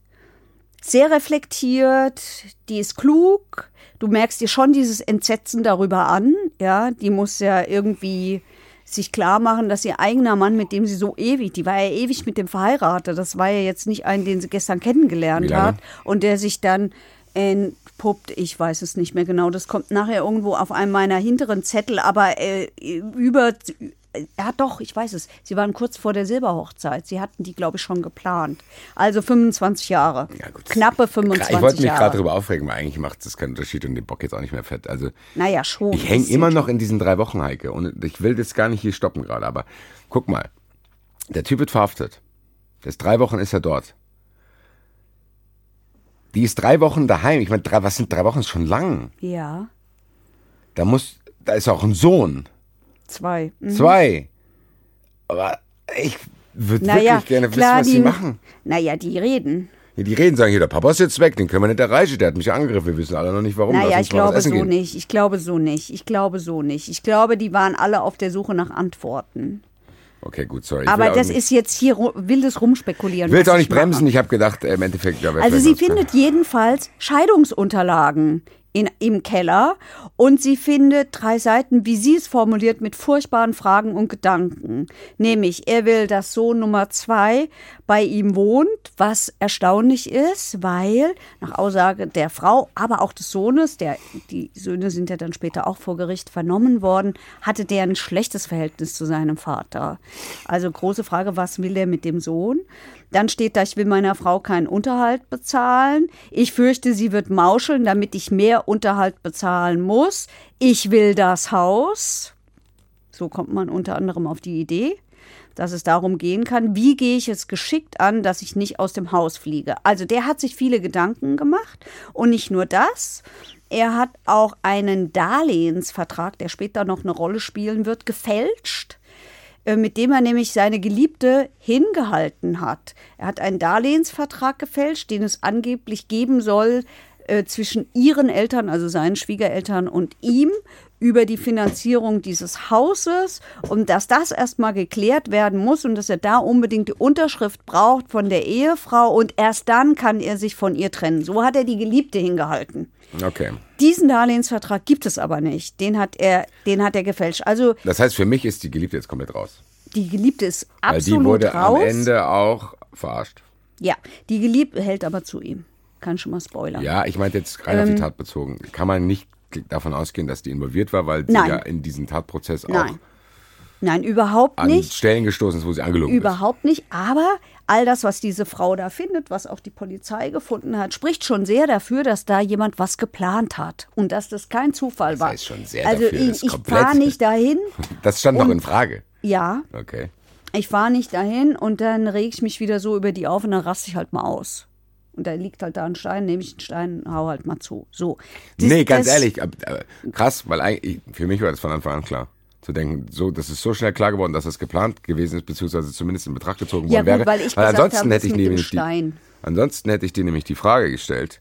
sehr reflektiert, die ist klug. Du merkst ihr schon dieses Entsetzen darüber an. Ja, die muss ja irgendwie sich klar machen, dass ihr eigener Mann, mit dem sie die war ja ewig mit dem verheiratet. Das war ja jetzt nicht ein, den sie gestern kennengelernt hat und der sich dann entpuppt, ich weiß es nicht mehr genau, das kommt nachher irgendwo auf einem meiner hinteren Zettel, aber ich weiß es, sie waren kurz vor der Silberhochzeit, sie hatten die, glaube ich, schon geplant, also 25 Jahre, ja, gut, knappe 25 Jahre. Ich wollte mich gerade darüber aufregen, weil eigentlich macht das keinen Unterschied und den Bock jetzt auch nicht mehr fett, also naja, schon, ich hänge immer noch in diesen 3 Wochen, Heike, und ich will das gar nicht hier stoppen gerade, aber guck mal, der Typ wird verhaftet, Das 3 Wochen ist er dort. Die ist 3 Wochen daheim. Ich meine, was sind 3 Wochen? Ist schon lang. Ja. Da ist auch ein Sohn. 2. Mhm. 2. Aber ich würde wirklich gerne wissen, was die machen. Naja, die reden. Ja, die reden, sagen hier, der Papa ist jetzt weg, den können wir nicht erreichen, der hat mich angegriffen, wir wissen alle noch nicht, warum. Naja, Ich glaube so nicht. Ich glaube, die waren alle auf der Suche nach Antworten. Okay, gut, sorry. Aber das ist jetzt hier wildes Rumspekulieren. Ich will es auch nicht bremsen, ich habe gedacht, im Endeffekt... Also sie findet jedenfalls Scheidungsunterlagen im Keller und sie findet 3 Seiten, wie sie es formuliert, mit furchtbaren Fragen und Gedanken. Nämlich, er will, dass Sohn Nummer 2 bei ihm wohnt, was erstaunlich ist, weil nach Aussage der Frau, aber auch des Sohnes, die Söhne sind ja dann später auch vor Gericht vernommen worden, hatte der ein schlechtes Verhältnis zu seinem Vater. Also große Frage, was will der mit dem Sohn? Dann steht da, ich will meiner Frau keinen Unterhalt bezahlen. Ich fürchte, sie wird mauscheln, damit ich mehr Unterhalt bezahlen muss. Ich will das Haus. So kommt man unter anderem auf die Idee, dass es darum gehen kann, wie gehe ich es geschickt an, dass ich nicht aus dem Haus fliege. Also der hat sich viele Gedanken gemacht. Und nicht nur das, er hat auch einen Darlehensvertrag, der später noch eine Rolle spielen wird, gefälscht, mit dem er nämlich seine Geliebte hingehalten hat. Er hat einen Darlehensvertrag gefälscht, den es angeblich geben soll zwischen ihren Eltern, also seinen Schwiegereltern und ihm, über die Finanzierung dieses Hauses und dass das erstmal geklärt werden muss und dass er da unbedingt die Unterschrift braucht von der Ehefrau und erst dann kann er sich von ihr trennen. So hat er die Geliebte hingehalten. Okay. Diesen Darlehensvertrag gibt es aber nicht. Den hat er gefälscht. Also, das heißt, für mich ist die Geliebte jetzt komplett raus. Die Geliebte ist absolut raus. Weil die wurde am Ende auch verarscht. Ja, die Geliebte hält aber zu ihm. Kann schon mal spoilern. Ja, ich meinte jetzt rein auf die Tat bezogen. Kann man nicht davon ausgehen, dass die involviert war, weil sie ja in diesen Tatprozess auch Nein, überhaupt nicht. An Stellen gestoßen ist, wo sie angelogen ist. Überhaupt nicht, aber all das, was diese Frau da findet, was auch die Polizei gefunden hat, spricht schon sehr dafür, dass da jemand was geplant hat und dass das kein Zufall war. Das heißt schon sehr dafür. Also ich fahre nicht dahin. Das stand noch in Frage. Ja. Okay. Ich fahre nicht dahin und dann rege ich mich wieder so über die auf und dann raste ich halt mal aus. Und da liegt halt da ein Stein, nehme ich den Stein, hau halt mal zu. So. Nee, ganz ehrlich, krass, weil eigentlich, für mich war das von Anfang an klar. Zu denken, so, das ist so schnell klar geworden, dass das geplant gewesen ist, beziehungsweise zumindest in Betracht gezogen worden wäre. Weil ansonsten hätte ich nämlich dir nämlich die Frage gestellt.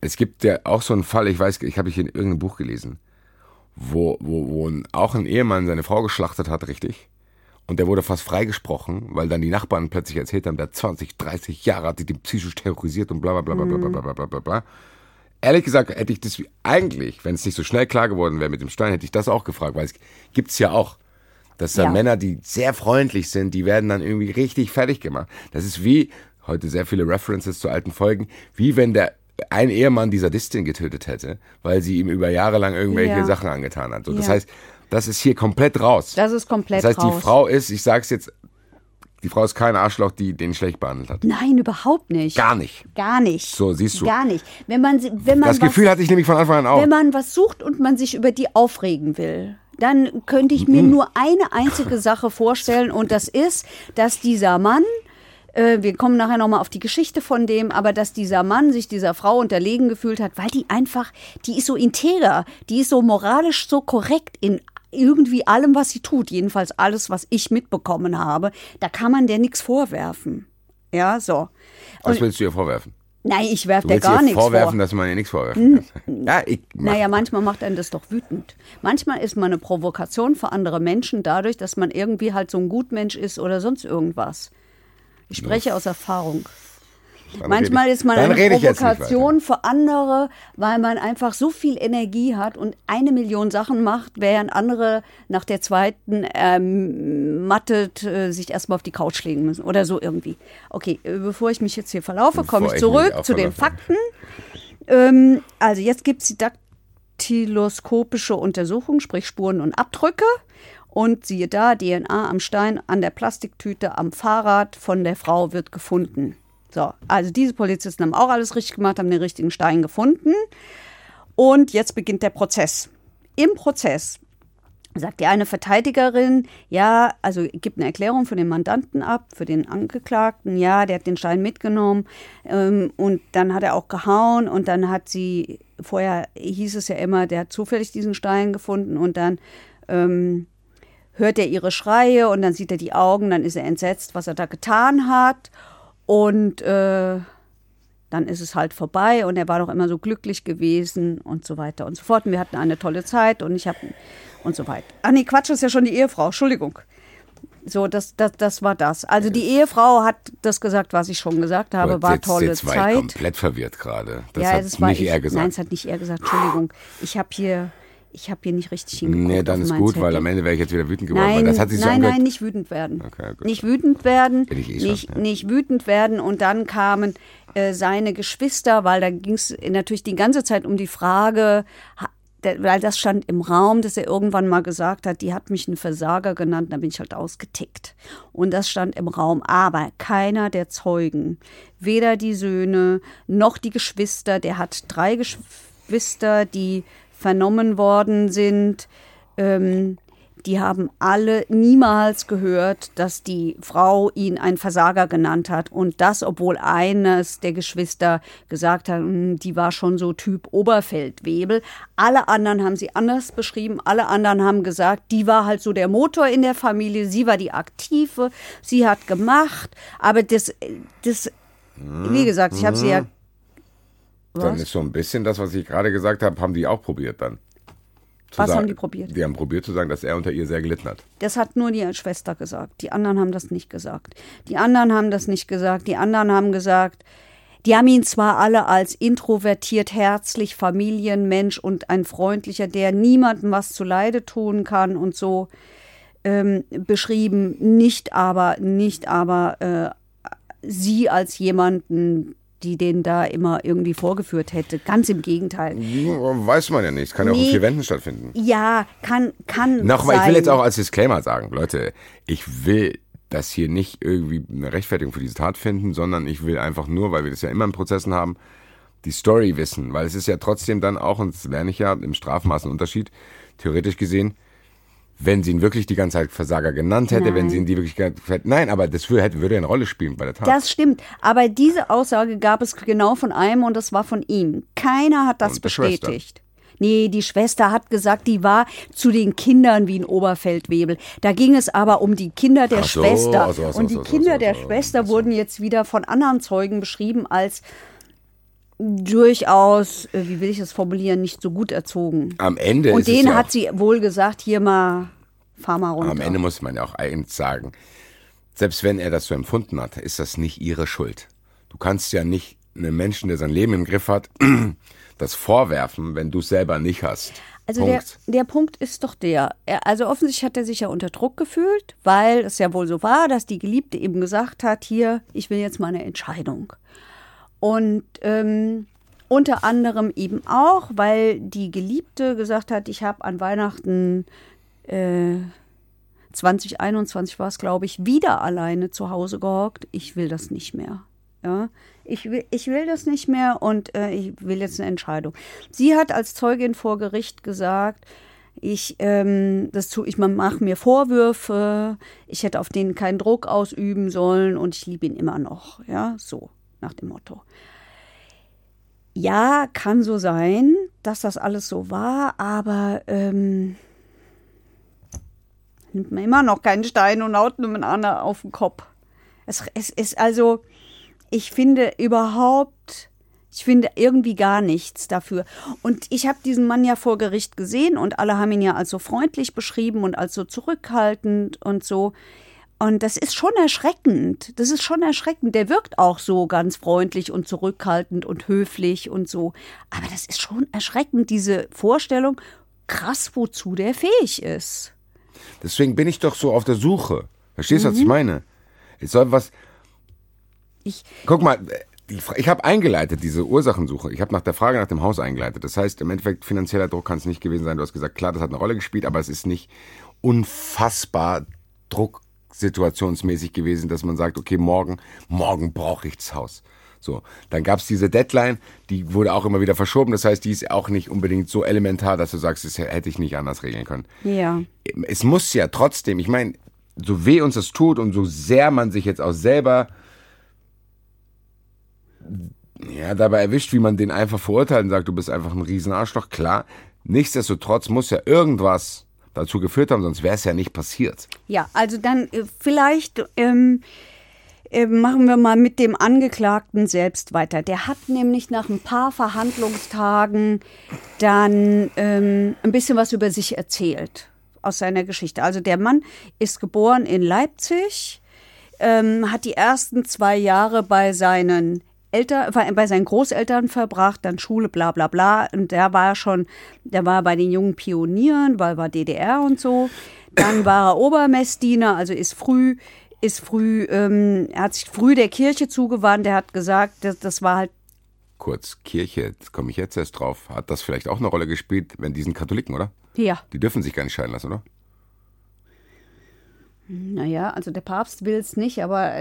Es gibt ja auch so einen Fall, ich habe hier in irgendeinem Buch gelesen, wo auch ein Ehemann seine Frau geschlachtet hat, richtig? Und der wurde fast freigesprochen, weil dann die Nachbarn plötzlich erzählt haben, der 20, 30 Jahre hat sich den psychisch terrorisiert und bla bla bla bla bla bla bla bla bla. Ehrlich gesagt hätte ich das eigentlich, wenn es nicht so schnell klar geworden wäre mit dem Stein, hätte ich das auch gefragt, weil es gibt es ja auch, dass da Männer, die sehr freundlich sind, die werden dann irgendwie richtig fertig gemacht. Das ist wie, heute sehr viele References zu alten Folgen, wie wenn ein Ehemann die Sadistin getötet hätte, weil sie ihm über Jahre lang irgendwelche Sachen angetan hat. So, das heißt, das ist hier komplett raus. Das ist komplett raus. Das heißt, die Frau ist, ich sag's jetzt, die Frau ist kein Arschloch, die den schlecht behandelt hat. Nein, überhaupt nicht. Gar nicht. So, siehst du. Gar nicht. Wenn man das Gefühl hatte ich nämlich von Anfang an auch. Wenn man was sucht und man sich über die aufregen will, dann könnte ich mir nur eine einzige Sache vorstellen und das ist, dass dieser Mann, wir kommen nachher nochmal auf die Geschichte von dem, aber dass dieser Mann sich dieser Frau unterlegen gefühlt hat, weil die ist so integer, die ist so moralisch so korrekt in irgendwie allem, was sie tut, jedenfalls alles, was ich mitbekommen habe, da kann man der nichts vorwerfen. Ja, so. Was willst du ihr vorwerfen? Nein, ich werfe der gar nichts vor. Vorwerfen, dass man ihr nichts vorwerfen kann. Ja, manchmal macht einen das doch wütend. Manchmal ist man eine Provokation für andere Menschen dadurch, dass man irgendwie halt so ein Gutmensch ist oder sonst irgendwas. Ich spreche aus Erfahrung. Manchmal ist man eine Provokation für andere, weil man einfach so viel Energie hat und 1 Million Sachen macht, während andere nach der zweiten sich erstmal auf die Couch legen müssen oder so irgendwie. Okay, bevor ich mich jetzt hier verlaufe, komme ich zurück zu den Fakten. Also jetzt gibt es die daktyloskopische Untersuchung, sprich Spuren und Abdrücke. Und siehe da, DNA am Stein, an der Plastiktüte, am Fahrrad von der Frau wird gefunden. So, also diese Polizisten haben auch alles richtig gemacht, haben den richtigen Stein gefunden. Und jetzt beginnt der Prozess. Im Prozess sagt die eine Verteidigerin, ja, also gibt eine Erklärung für den Mandanten ab, für den Angeklagten, ja, der hat den Stein mitgenommen und dann hat er auch gehauen und dann hat sie, vorher hieß es ja immer, der hat zufällig diesen Stein gefunden und dann hört er ihre Schreie und dann sieht er die Augen, dann ist er entsetzt, was er da getan hat und dann ist es halt vorbei und er war doch immer so glücklich gewesen und so weiter und so fort. Und wir hatten eine tolle Zeit und ich habe und so weiter. Ach nee, Quatsch, das ist ja schon die Ehefrau, Entschuldigung. So, das war das. Also die Ehefrau hat das gesagt, was ich schon gesagt habe, war jetzt, tolle jetzt Zeit. Jetzt war ich komplett verwirrt gerade. Das ja, hat das nicht er gesagt. Nein, es hat nicht er gesagt, Entschuldigung. Ich habe hier nicht richtig hingeguckt. Nee, dann ist gut, weil am Ende wäre ich jetzt wieder wütend geworden. Nein, weil das hat sich nein, nicht wütend werden. Okay, gut. Nicht wütend werden. Bin ich nicht wütend werden. Und dann kamen seine Geschwister, weil da ging es natürlich die ganze Zeit um die Frage, weil das stand im Raum, dass er irgendwann mal gesagt hat, die hat mich einen Versager genannt, da bin ich halt ausgetickt. Und das stand im Raum. Aber keiner der Zeugen, weder die Söhne noch die Geschwister, der hat 3 Geschwister, die vernommen worden sind, die haben alle niemals gehört, dass die Frau ihn einen Versager genannt hat. Und das, obwohl eines der Geschwister gesagt hat, die war schon so Typ Oberfeldwebel. Alle anderen haben sie anders beschrieben. Alle anderen haben gesagt, die war halt so der Motor in der Familie. Sie war die Aktive. Sie hat gemacht. Aber das wie gesagt, ich habe sie ja... Was? Dann ist so ein bisschen das, was ich gerade gesagt habe, haben die auch probiert dann. Was haben die probiert? Die haben probiert zu sagen, dass er unter ihr sehr gelitten hat. Das hat nur die Schwester gesagt. Die anderen haben das nicht gesagt. Die anderen haben gesagt, die haben ihn zwar alle als introvertiert, herzlich, Familienmensch und ein freundlicher, der niemandem was zuleide tun kann und so beschrieben, nicht aber sie als jemanden, die den da immer irgendwie vorgeführt hätte. Ganz im Gegenteil. Weiß man ja nicht. Es kann ja auch in 4 Wänden stattfinden. Ja, kann nochmal, sein. Ich will jetzt auch als Disclaimer sagen, Leute, ich will das hier nicht irgendwie eine Rechtfertigung für diese Tat finden, sondern ich will einfach nur, weil wir das ja immer in Prozessen haben, die Story wissen. Weil es ist ja trotzdem dann auch, und das lerne ich ja im Strafmaß einen Unterschied, theoretisch gesehen, wenn sie ihn wirklich die ganze Zeit Versager genannt hätte, wenn sie ihn die Wirklichkeit... Nein, aber das würde eine Rolle spielen bei der Tat. Das stimmt, aber diese Aussage gab es genau von einem und das war von ihm. Keiner hat das bestätigt. Schwester. Nee, die Schwester hat gesagt, die war zu den Kindern wie ein Oberfeldwebel. Da ging es aber um die Kinder der Schwester. Und die Kinder der Schwester wurden jetzt wieder von anderen Zeugen beschrieben als... durchaus, wie will ich das formulieren, nicht so gut erzogen. Am Ende und denen hat sie wohl gesagt, hier mal, fahr mal runter. Am Ende muss man ja auch eins sagen, selbst wenn er das so empfunden hat, ist das nicht ihre Schuld. Du kannst ja nicht einem Menschen, der sein Leben im Griff hat, das vorwerfen, wenn du es selber nicht hast. Also der Punkt ist doch der, also offensichtlich hat er sich ja unter Druck gefühlt, weil es ja wohl so war, dass die Geliebte eben gesagt hat, hier, ich will jetzt meine Entscheidung. Und unter anderem eben auch, weil die Geliebte gesagt hat, ich habe an Weihnachten 2021 war es, glaube ich, wieder alleine zu Hause gehockt. Ich will das nicht mehr. Ja? Ich will das nicht mehr und ich will jetzt eine Entscheidung. Sie hat als Zeugin vor Gericht gesagt, ich mache mir Vorwürfe, ich hätte auf den keinen Druck ausüben sollen und ich liebe ihn immer noch. Ja, so. Nach dem Motto. Ja, kann so sein, dass das alles so war, aber nimmt man immer noch keinen Stein und haut einem anderen auf den Kopf. Es ist also, ich finde irgendwie gar nichts dafür. Und ich habe diesen Mann ja vor Gericht gesehen und alle haben ihn ja als so freundlich beschrieben und als so zurückhaltend und so. Und das ist schon erschreckend. Der wirkt auch so ganz freundlich und zurückhaltend und höflich und so. Aber das ist schon erschreckend, diese Vorstellung, krass, wozu der fähig ist. Deswegen bin ich doch so auf der Suche. Verstehst du, was ich meine? Es soll was... Guck mal, ich habe eingeleitet diese Ursachensuche. Ich habe nach der Frage nach dem Haus eingeleitet. Das heißt, im Endeffekt, finanzieller Druck kann es nicht gewesen sein. Du hast gesagt, klar, das hat eine Rolle gespielt, aber es ist nicht unfassbar drucksituationsmäßig gewesen, dass man sagt, okay, morgen brauche ich das Haus. So, dann gab es diese Deadline, die wurde auch immer wieder verschoben. Das heißt, die ist auch nicht unbedingt so elementar, dass du sagst, das hätte ich nicht anders regeln können. Ja. Es muss ja trotzdem, ich meine, so weh uns das tut und so sehr man sich jetzt auch selber ja, dabei erwischt, wie man den einfach verurteilt und sagt, du bist einfach ein Riesenarschloch, klar. Nichtsdestotrotz muss ja irgendwas dazu geführt haben, sonst wäre es ja nicht passiert. Ja, also dann vielleicht machen wir mal mit dem Angeklagten selbst weiter. Der hat nämlich nach ein paar Verhandlungstagen dann ein bisschen was über sich erzählt aus seiner Geschichte. Also der Mann ist geboren in Leipzig, hat die ersten 2 Jahre bei seinen Großeltern verbracht, dann Schule, bla bla bla. Und der war bei den jungen Pionieren, weil war DDR und so. Dann war er Obermessdiener, also hat sich früh der Kirche zugewandt. Er hat gesagt, das war halt. Kurz, Kirche, komme ich jetzt erst drauf. Hat das vielleicht auch eine Rolle gespielt, wenn diesen Katholiken, oder? Ja. Die dürfen sich gar nicht scheiden lassen, oder? Naja, also der Papst will es nicht, aber.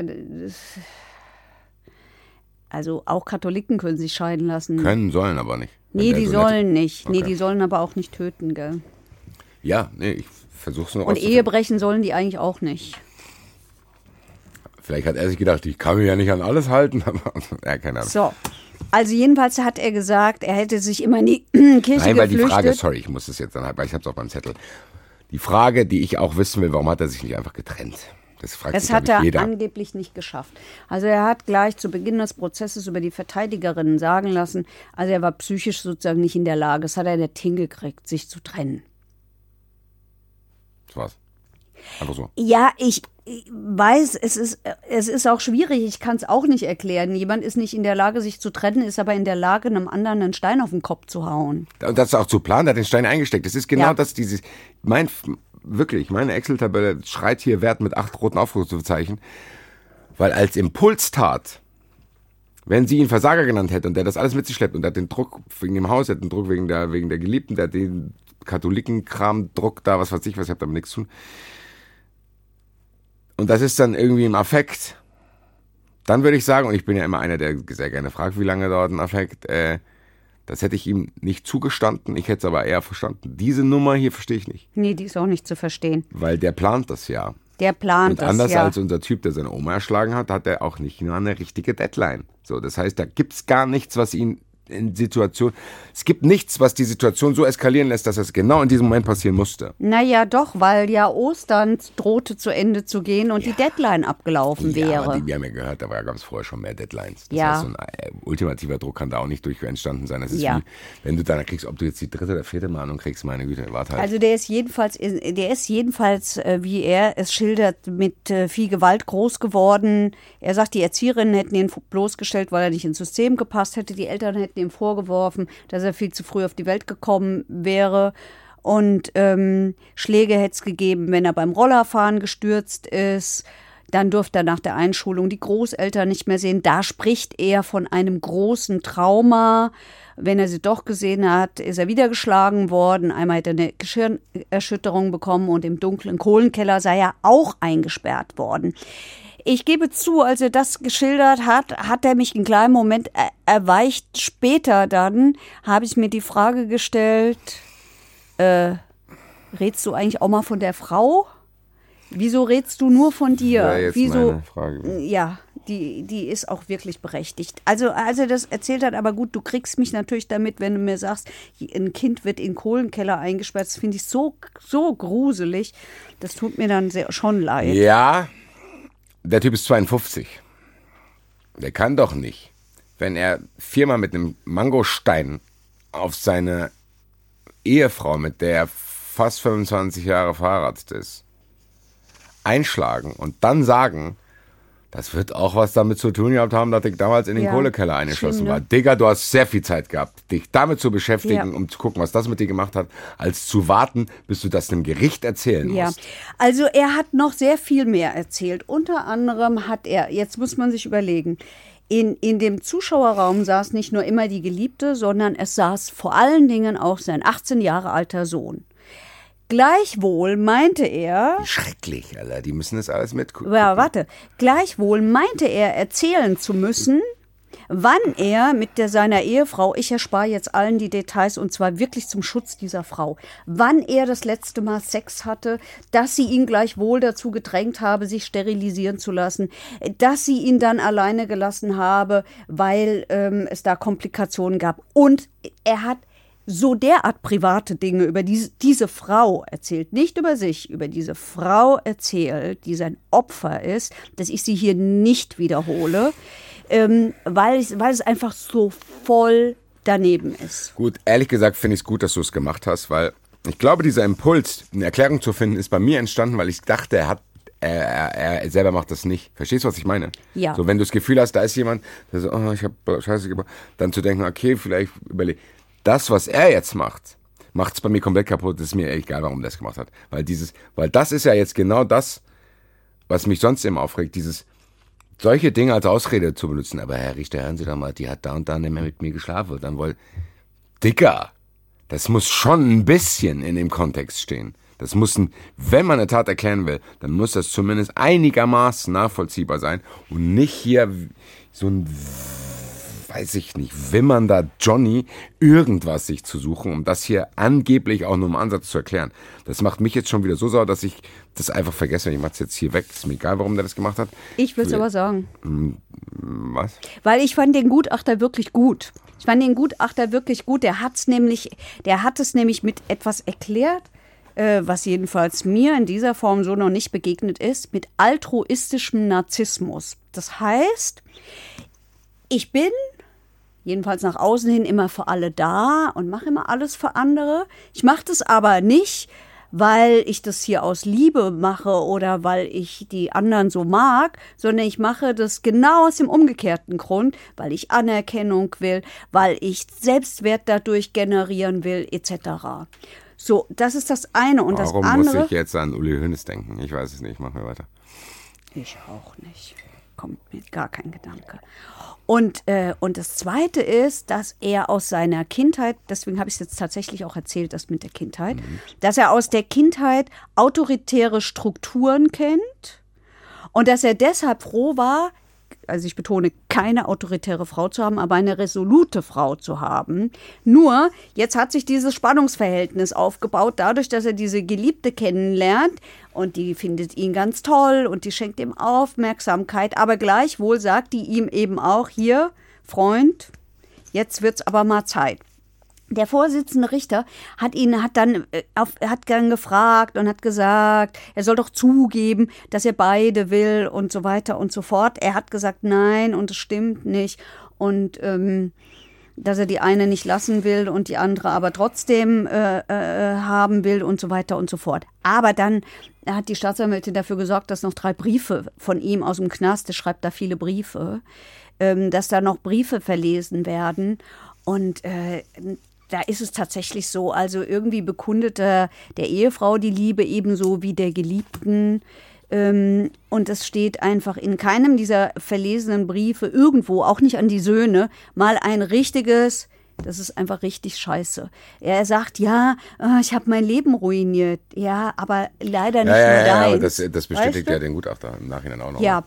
Also auch Katholiken können sich scheiden lassen. Können, sollen aber nicht. Nee, die sollen nicht. Okay. Nee, die sollen aber auch nicht töten, gell? Ja, nee, ich versuch's nur auszufinden. Und Ehebrechen sollen die eigentlich auch nicht. Vielleicht hat er sich gedacht, ich kann mich ja nicht an alles halten, aber ja, keine Ahnung. So, also jedenfalls hat er gesagt, er hätte sich immer in die Kirche geflüchtet. Nein, weil die Frage, sorry, ich muss das jetzt dann, weil ich hab's auch beim Zettel. Die Frage, die ich auch wissen will, warum hat er sich nicht einfach getrennt? Das hat er angeblich nicht geschafft. Also er hat gleich zu Beginn des Prozesses über die Verteidigerinnen sagen lassen, also er war psychisch sozusagen nicht in der Lage, das hat er nicht hingekriegt, sich zu trennen. Das war's. Einfach so. Ja, ich weiß, es ist auch schwierig, ich kann es auch nicht erklären. Jemand ist nicht in der Lage, sich zu trennen, ist aber in der Lage, einem anderen einen Stein auf den Kopf zu hauen. Und das ist auch zu planen, der hat den Stein eingesteckt. Das ist genau das, dieses... Wirklich, meine Excel-Tabelle schreit hier Wert mit 8 roten Aufrufzeichen, weil als Impulstat, wenn sie ihn Versager genannt hätte und der das alles mit sich schleppt und der hat den Druck wegen dem Haus, der hat den Druck wegen der Geliebten, der hat den Katholiken-Kram-Druck da, was weiß ich, was ich hab damit nichts zu tun. Und das ist dann irgendwie im Affekt. Dann würde ich sagen, und ich bin ja immer einer, der sehr gerne fragt, wie lange dauert ein Affekt, das hätte ich ihm nicht zugestanden, ich hätte es aber eher verstanden. Diese Nummer hier verstehe ich nicht. Nee, die ist auch nicht zu verstehen. Weil der plant das ja. Und anders als unser Typ, der seine Oma erschlagen hat, hat er auch nicht nur eine richtige Deadline. So, das heißt, da gibt es gar nichts, was ihn in Situation... Es gibt nichts, was die Situation so eskalieren lässt, dass es genau in diesem Moment passieren musste. Naja, doch, weil ja Ostern drohte zu Ende zu gehen und die Deadline abgelaufen wäre. Aber wir haben ja gehört, da gab es vorher schon mehr Deadlines. Das heißt, so ein ultimativer Druck kann da auch nicht durch entstanden sein. Das ist wie, wenn du dann kriegst, ob du jetzt die 3. oder 4. Mahnung kriegst, meine Güte, warte halt. Also der ist jedenfalls, wie er es schildert, mit viel Gewalt groß geworden. Er sagt, die Erzieherinnen hätten ihn bloßgestellt, weil er nicht ins System gepasst hätte. Die Eltern hätten ihm vorgeworfen, dass er viel zu früh auf die Welt gekommen wäre und Schläge hätte es gegeben, wenn er beim Rollerfahren gestürzt ist. Dann durfte er nach der Einschulung die Großeltern nicht mehr sehen. Da spricht er von einem großen Trauma. Wenn er sie doch gesehen hat, ist er wieder geschlagen worden. Einmal hat er eine Gehirnerschütterung bekommen und im dunklen Kohlenkeller sei er auch eingesperrt worden. Ich gebe zu, als er das geschildert hat, hat er mich einen kleinen Moment erweicht. Später dann habe ich mir die Frage gestellt, redst du eigentlich auch mal von der Frau? Wieso redst du nur von dir? Ja, jetzt wieso? Meine Frage. Ja, die ist auch wirklich berechtigt. Also als er das erzählt hat, aber gut, du kriegst mich natürlich damit, wenn du mir sagst, ein Kind wird in den Kohlenkeller eingesperrt. Das finde ich so gruselig. Das tut mir dann schon leid. Ja. Der Typ ist 52. Der kann doch nicht, wenn er 4-mal mit einem Mangostein auf seine Ehefrau, mit der er fast 25 Jahre verheiratet ist, einschlagen und dann sagen, das wird auch was damit zu tun gehabt haben, dass ich damals in den Kohlekeller eingeschlossen war. Digga, du hast sehr viel Zeit gehabt, dich damit zu beschäftigen, um zu gucken, was das mit dir gemacht hat, als zu warten, bis du das dem Gericht erzählen musst. Also er hat noch sehr viel mehr erzählt. Unter anderem hat er, jetzt muss man sich überlegen, in dem Zuschauerraum saß nicht nur immer die Geliebte, sondern es saß vor allen Dingen auch sein 18 Jahre alter Sohn. Gleichwohl meinte er... Schrecklich, Alter, die müssen das alles mitgucken. Ja, warte. Gleichwohl meinte er, erzählen zu müssen, Wann er mit seiner Ehefrau, ich erspare jetzt allen die Details und zwar wirklich zum Schutz dieser Frau, wann er das letzte Mal Sex hatte, dass sie ihn gleichwohl dazu gedrängt habe, sich sterilisieren zu lassen, dass sie ihn dann alleine gelassen habe, weil es da Komplikationen gab. Und er hat so derart private Dinge über diese Frau erzählt, nicht über sich, über diese Frau erzählt, die sein Opfer ist, dass ich sie hier nicht wiederhole, weil es einfach so voll daneben ist. Gut, ehrlich gesagt finde ich es gut, dass du es gemacht hast, weil ich glaube, dieser Impuls, eine Erklärung zu finden, ist bei mir entstanden, weil ich dachte, er selber macht das nicht. Verstehst du, was ich meine? Ja. So, wenn du das Gefühl hast, da ist jemand, der so, oh, ich habe Scheiße gemacht, dann zu denken, okay, vielleicht überleg. Das, was er jetzt macht, macht's bei mir komplett kaputt. Das ist mir egal, warum er das gemacht hat. Weil das ist ja jetzt genau das, was mich sonst immer aufregt, solche Dinge als Ausrede zu benutzen. Aber Herr Richter, hören Sie doch mal, die hat da und da nicht mehr mit mir geschlafen. Dann Dicker, das muss schon ein bisschen in dem Kontext stehen. Das muss, wenn man eine Tat erklären will, dann muss das zumindest einigermaßen nachvollziehbar sein und nicht hier so ein weiß ich nicht, wimmernder Johnny, irgendwas sich zu suchen, um das hier angeblich auch nur im Ansatz zu erklären. Das macht mich jetzt schon wieder so sauer, dass ich das einfach vergesse. Ich mach's jetzt hier weg. Ist mir egal, warum der das gemacht hat. Ich will's aber sagen. Was? Weil ich fand den Gutachter wirklich gut. Der hat es nämlich mit etwas erklärt, was jedenfalls mir in dieser Form so noch nicht begegnet ist, mit altruistischem Narzissmus. Das heißt, ich bin jedenfalls nach außen hin immer für alle da und mache immer alles für andere. Ich mache das aber nicht, weil ich das hier aus Liebe mache oder weil ich die anderen so mag, sondern ich mache das genau aus dem umgekehrten Grund, weil ich Anerkennung will, weil ich Selbstwert dadurch generieren will, etc. So, das ist das eine. Und das andere. Warum muss ich jetzt an Uli Hoeneß denken? Ich weiß es nicht, machen wir weiter. Ich auch nicht. Kommt mir gar kein Gedanke. Und das Zweite ist, dass er aus seiner Kindheit, deswegen habe ich es jetzt tatsächlich auch erzählt, das mit der Kindheit, dass er aus der Kindheit autoritäre Strukturen kennt und dass er deshalb froh war, also ich betone, keine autoritäre Frau zu haben, aber eine resolute Frau zu haben. Nur, jetzt hat sich dieses Spannungsverhältnis aufgebaut, dadurch, dass er diese Geliebte kennenlernt und die findet ihn ganz toll und die schenkt ihm Aufmerksamkeit, aber gleichwohl sagt die ihm eben auch, hier, Freund, jetzt wird's aber mal Zeit. Der Vorsitzende Richter hat dann gefragt und hat gesagt, er soll doch zugeben, dass er beide will und so weiter und so fort. Er hat gesagt, nein, und es stimmt nicht und dass er die eine nicht lassen will und die andere aber trotzdem haben will und so weiter und so fort. Aber dann hat die Staatsanwältin dafür gesorgt, dass noch 3 Briefe von ihm aus dem Knast, er schreibt da viele Briefe, dass da noch Briefe verlesen werden und da ist es tatsächlich so, also irgendwie bekundet der Ehefrau die Liebe ebenso wie der Geliebten. Und es steht einfach in keinem dieser verlesenen Briefe irgendwo, auch nicht an die Söhne, mal ein richtiges, das ist einfach richtig scheiße. Er sagt, ja, ich habe mein Leben ruiniert. Ja, aber leider nicht nur deins. Ja, aber das bestätigt ja den Gutachter im Nachhinein auch noch. Ja,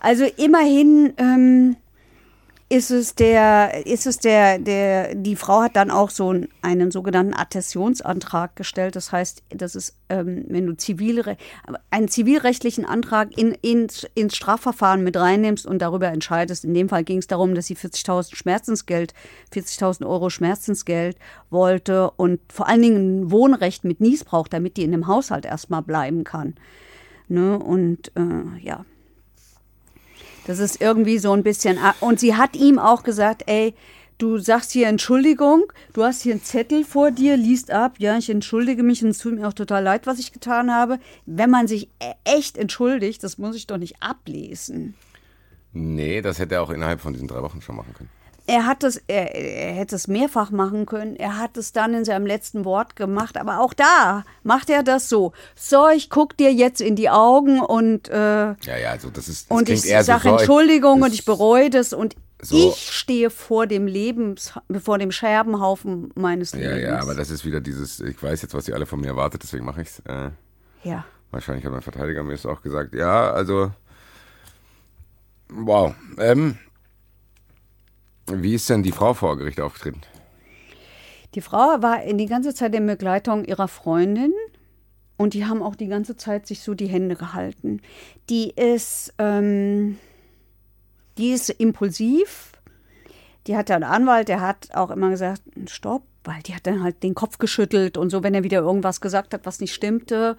also immerhin die Frau hat dann auch so einen sogenannten Adhäsionsantrag gestellt. Das heißt, das ist, wenn du einen zivilrechtlichen Antrag ins Strafverfahren mit reinnimmst und darüber entscheidest. In dem Fall ging es darum, dass sie 40.000 Euro Schmerzensgeld wollte und vor allen Dingen ein Wohnrecht mit Nießbrauch, damit die in dem Haushalt erstmal bleiben kann. Ne? Und ja. Das ist irgendwie so ein bisschen. Und sie hat ihm auch gesagt, ey, du sagst hier Entschuldigung, du hast hier einen Zettel vor dir, liest ab, ja, ich entschuldige mich und es tut mir auch total leid, was ich getan habe. Wenn man sich echt entschuldigt, das muss ich doch nicht ablesen. Nee, das hätte er auch innerhalb von diesen 3 Wochen schon machen können. Er hätte es mehrfach machen können. Er hat es dann in seinem letzten Wort gemacht. Aber auch da macht er das so. So, ich guck dir jetzt in die Augen und also das und ich sage so, Entschuldigung und ich bereue das und so. Ich stehe vor dem Scherbenhaufen meines Lebens. Ja, aber das ist wieder dieses, ich weiß jetzt, was ihr alle von mir erwartet, deswegen mache ich es. Ja. Wahrscheinlich hat mein Verteidiger mir das auch gesagt. Ja, also wow. Wie ist denn die Frau vor Gericht aufgetreten? Die Frau war die ganze Zeit in Begleitung ihrer Freundin und die haben auch die ganze Zeit sich so die Hände gehalten. Die ist impulsiv, die hatte einen Anwalt, der hat auch immer gesagt, stopp, weil die hat dann halt den Kopf geschüttelt und so, wenn er wieder irgendwas gesagt hat, was nicht stimmte.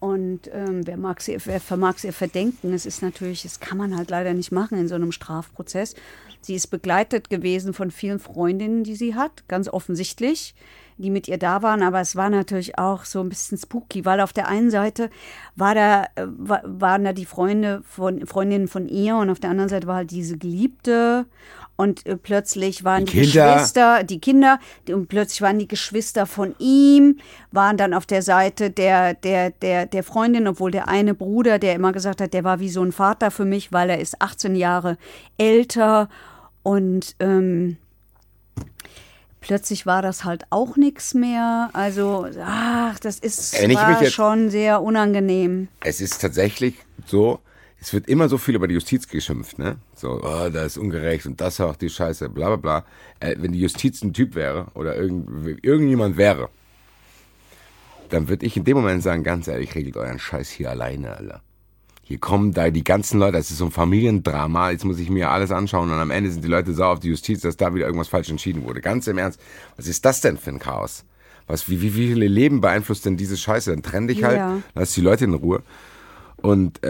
Und wer vermag es ihr verdenken? Es ist natürlich, das kann man halt leider nicht machen in so einem Strafprozess. Sie ist begleitet gewesen von vielen Freundinnen, die sie hat, ganz offensichtlich, die mit ihr da waren. Aber es war natürlich auch so ein bisschen spooky, weil auf der einen Seite waren da die Freundinnen von ihr und auf der anderen Seite war halt diese Geliebte. Und plötzlich waren die Geschwister von ihm, waren dann auf der Seite der Freundin, obwohl der eine Bruder, der immer gesagt hat, der war wie so ein Vater für mich, weil er ist 18 Jahre älter. Und plötzlich war das halt auch nichts mehr. Also, das war schon sehr unangenehm. Es ist tatsächlich so. Es wird immer so viel über die Justiz geschimpft, ne? So, da ist ungerecht und das auch die Scheiße, bla bla bla. Wenn die Justiz ein Typ wäre oder irgendjemand wäre, dann würde ich in dem Moment sagen, ganz ehrlich, regelt euren Scheiß hier alleine, Alter. Hier kommen da die ganzen Leute, das ist so ein Familiendrama, jetzt muss ich mir alles anschauen und am Ende sind die Leute sauer auf die Justiz, dass da wieder irgendwas falsch entschieden wurde. Ganz im Ernst, was ist das denn für ein Chaos? Wie viele Leben beeinflusst denn diese Scheiße? Dann trenn dich halt, lass die Leute in Ruhe. Und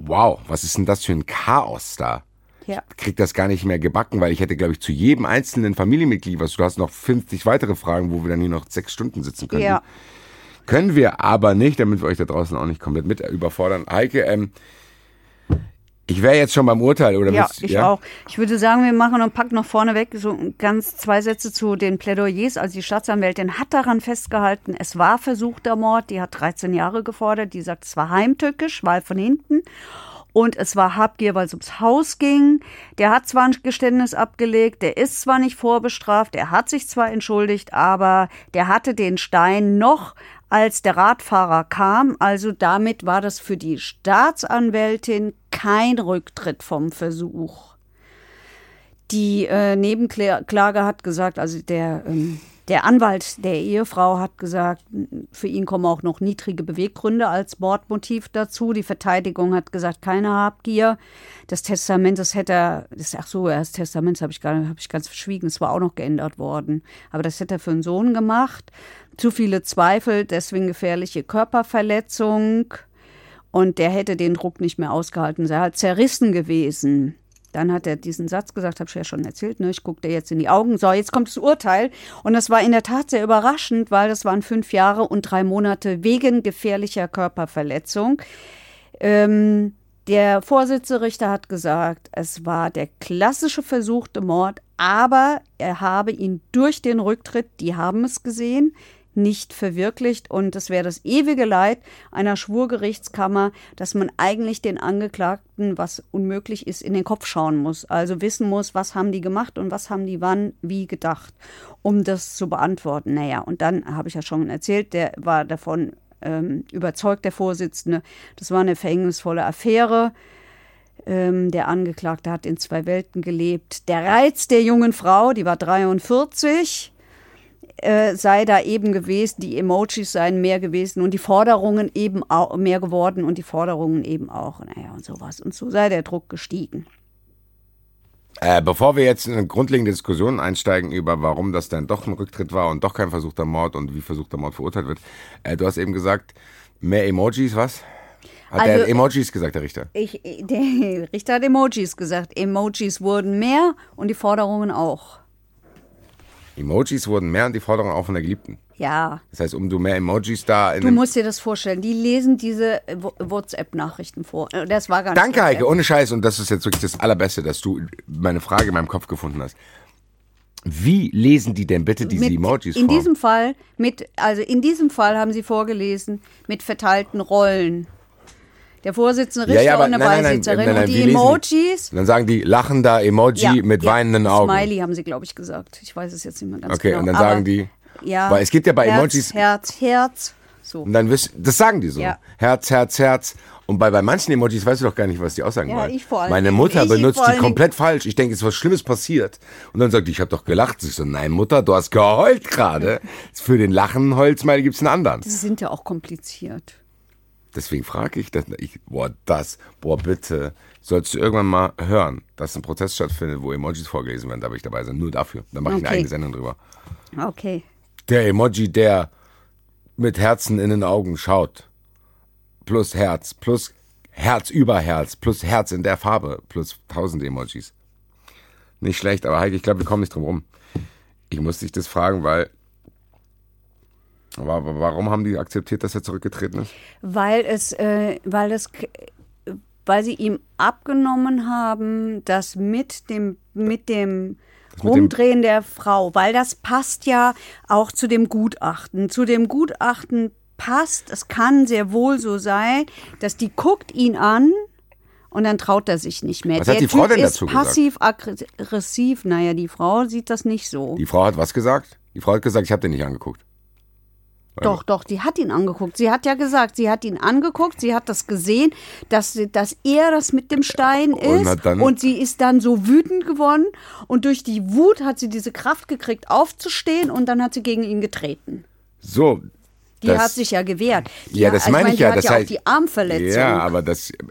wow, was ist denn das für ein Chaos da? Ja. Ich krieg das gar nicht mehr gebacken, weil ich hätte, glaube ich, zu jedem einzelnen Familienmitglied, du hast noch 50 weitere Fragen, wo wir dann hier noch 6 Stunden sitzen können. Ja. Können wir aber nicht, damit wir euch da draußen auch nicht komplett mit überfordern. Heike, ich wäre jetzt schon beim Urteil, oder? Ja, ich auch. Ich würde sagen, wir machen und packen noch vorneweg so ganz 2 Sätze zu den Plädoyers. Also die Staatsanwältin hat daran festgehalten, es war versuchter Mord. Die hat 13 Jahre gefordert. Die sagt, es war heimtückisch, weil von hinten. Und es war Habgier, weil es ums Haus ging. Der hat zwar ein Geständnis abgelegt, der ist zwar nicht vorbestraft, er hat sich zwar entschuldigt, aber der hatte den Stein noch, als der Radfahrer kam. Also damit war das für die Staatsanwältin kein Rücktritt vom Versuch. Die Nebenklage hat gesagt, also der Anwalt der Ehefrau hat gesagt, für ihn kommen auch noch niedrige Beweggründe als Mordmotiv dazu. Die Verteidigung hat gesagt, keine Habgier. Das Testament, das Testament habe ich ganz verschwiegen, es war auch noch geändert worden. Aber das hätte er für einen Sohn gemacht. Zu viele Zweifel, deswegen gefährliche Körperverletzung. Und der hätte den Druck nicht mehr ausgehalten, sei halt zerrissen gewesen. Dann hat er diesen Satz gesagt, habe ich ja schon erzählt, ne? Ich gucke dir jetzt in die Augen. So, jetzt kommt das Urteil. Und das war in der Tat sehr überraschend, weil das waren 5 Jahre und 3 Monate wegen gefährlicher Körperverletzung. Der Vorsitzrichter hat gesagt, es war der klassische versuchte Mord, aber er habe ihn durch den Rücktritt, die haben es gesehen, nicht verwirklicht. Und das wäre das ewige Leid einer Schwurgerichtskammer, dass man eigentlich den Angeklagten, was unmöglich ist, in den Kopf schauen muss. Also wissen muss, was haben die gemacht und was haben die wann wie gedacht, um das zu beantworten. Naja, und dann habe ich ja schon erzählt, der war davon überzeugt, der Vorsitzende. Das war eine verhängnisvolle Affäre. Der Angeklagte hat in 2 Welten gelebt. Der Reiz der jungen Frau, die war 43, sei da eben gewesen, die Emojis seien mehr gewesen und die Forderungen eben auch mehr geworden und die Forderungen eben auch. Naja, und sowas. Und so sei der Druck gestiegen. Bevor wir jetzt in eine grundlegende Diskussion einsteigen über, warum das dann doch ein Rücktritt war und doch kein versuchter Mord und wie versuchter Mord verurteilt wird, du hast eben gesagt, mehr Emojis, was? Hat er Emojis gesagt, der Richter? Der Richter hat Emojis gesagt. Emojis wurden mehr und die Forderungen auch. Emojis wurden mehr und die Forderung auch von der Geliebten. Ja. Das heißt, umso mehr Emojis da... Du musst dir das vorstellen, die lesen diese WhatsApp-Nachrichten vor. Das war gar nicht... Danke, Heike, ohne Scheiß. Und das ist jetzt wirklich das Allerbeste, dass du meine Frage in meinem Kopf gefunden hast. Wie lesen die denn bitte diese Emojis vor? In diesem Fall haben sie vorgelesen mit verteilten Rollen. Der Vorsitzende Richter und eine Beisitzerin und die Emojis. Dann sagen die lachender Emoji mit weinenden Augen. Smiley haben sie, glaube ich, gesagt. Ich weiß es jetzt nicht mehr ganz genau. Okay, und dann sagen die, weil es gibt ja bei Emojis... Herz, Herz, so. Und dann das sagen die so. Ja. Herz, Herz, Herz. Und bei manchen Emojis weißt du doch gar nicht, was die aussagen wollen. Ja, ich vor allem. Meine Mutter benutzt die komplett falsch. Ich denke, es ist was Schlimmes passiert. Und dann sagt die, ich habe doch gelacht. Ich so, nein, Mutter, du hast geheult gerade. Für den Lachen-Holz mal gibt's einen anderen. Die sind ja auch kompliziert. Deswegen frage ich, bitte, sollst du irgendwann mal hören, dass ein Prozess stattfindet, wo Emojis vorgelesen werden, da bin ich dabei sein, nur dafür. Dann mache ich eine eigene Sendung drüber. Okay. Der Emoji, der mit Herzen in den Augen schaut, plus Herz über Herz, plus Herz in der Farbe, plus 1000 Emojis. Nicht schlecht, aber Heike, ich glaube, wir kommen nicht drum rum. Ich muss dich das fragen, weil... Aber warum haben die akzeptiert, dass er zurückgetreten ist? Weil sie ihm abgenommen haben, das mit dem Rumdrehen der Frau, weil das passt ja auch zu dem Gutachten. Zu dem Gutachten passt, es kann sehr wohl so sein, dass die guckt ihn an und dann traut er sich nicht mehr. Was hat die Frau denn dazu gesagt? Passiv-aggressiv, naja, die Frau sieht das nicht so. Die Frau hat was gesagt? Die Frau hat gesagt, ich habe den nicht angeguckt. Doch, die hat ihn angeguckt. Sie hat ja gesagt, sie hat ihn angeguckt, sie hat das gesehen, dass er das mit dem Stein ist und sie ist dann so wütend geworden und durch die Wut hat sie diese Kraft gekriegt, aufzustehen und dann hat sie gegen ihn getreten. So. Die hat sich ja gewehrt. Ja, das meine ich ja. Die hat ja auch die Armverletzung. Ja, aber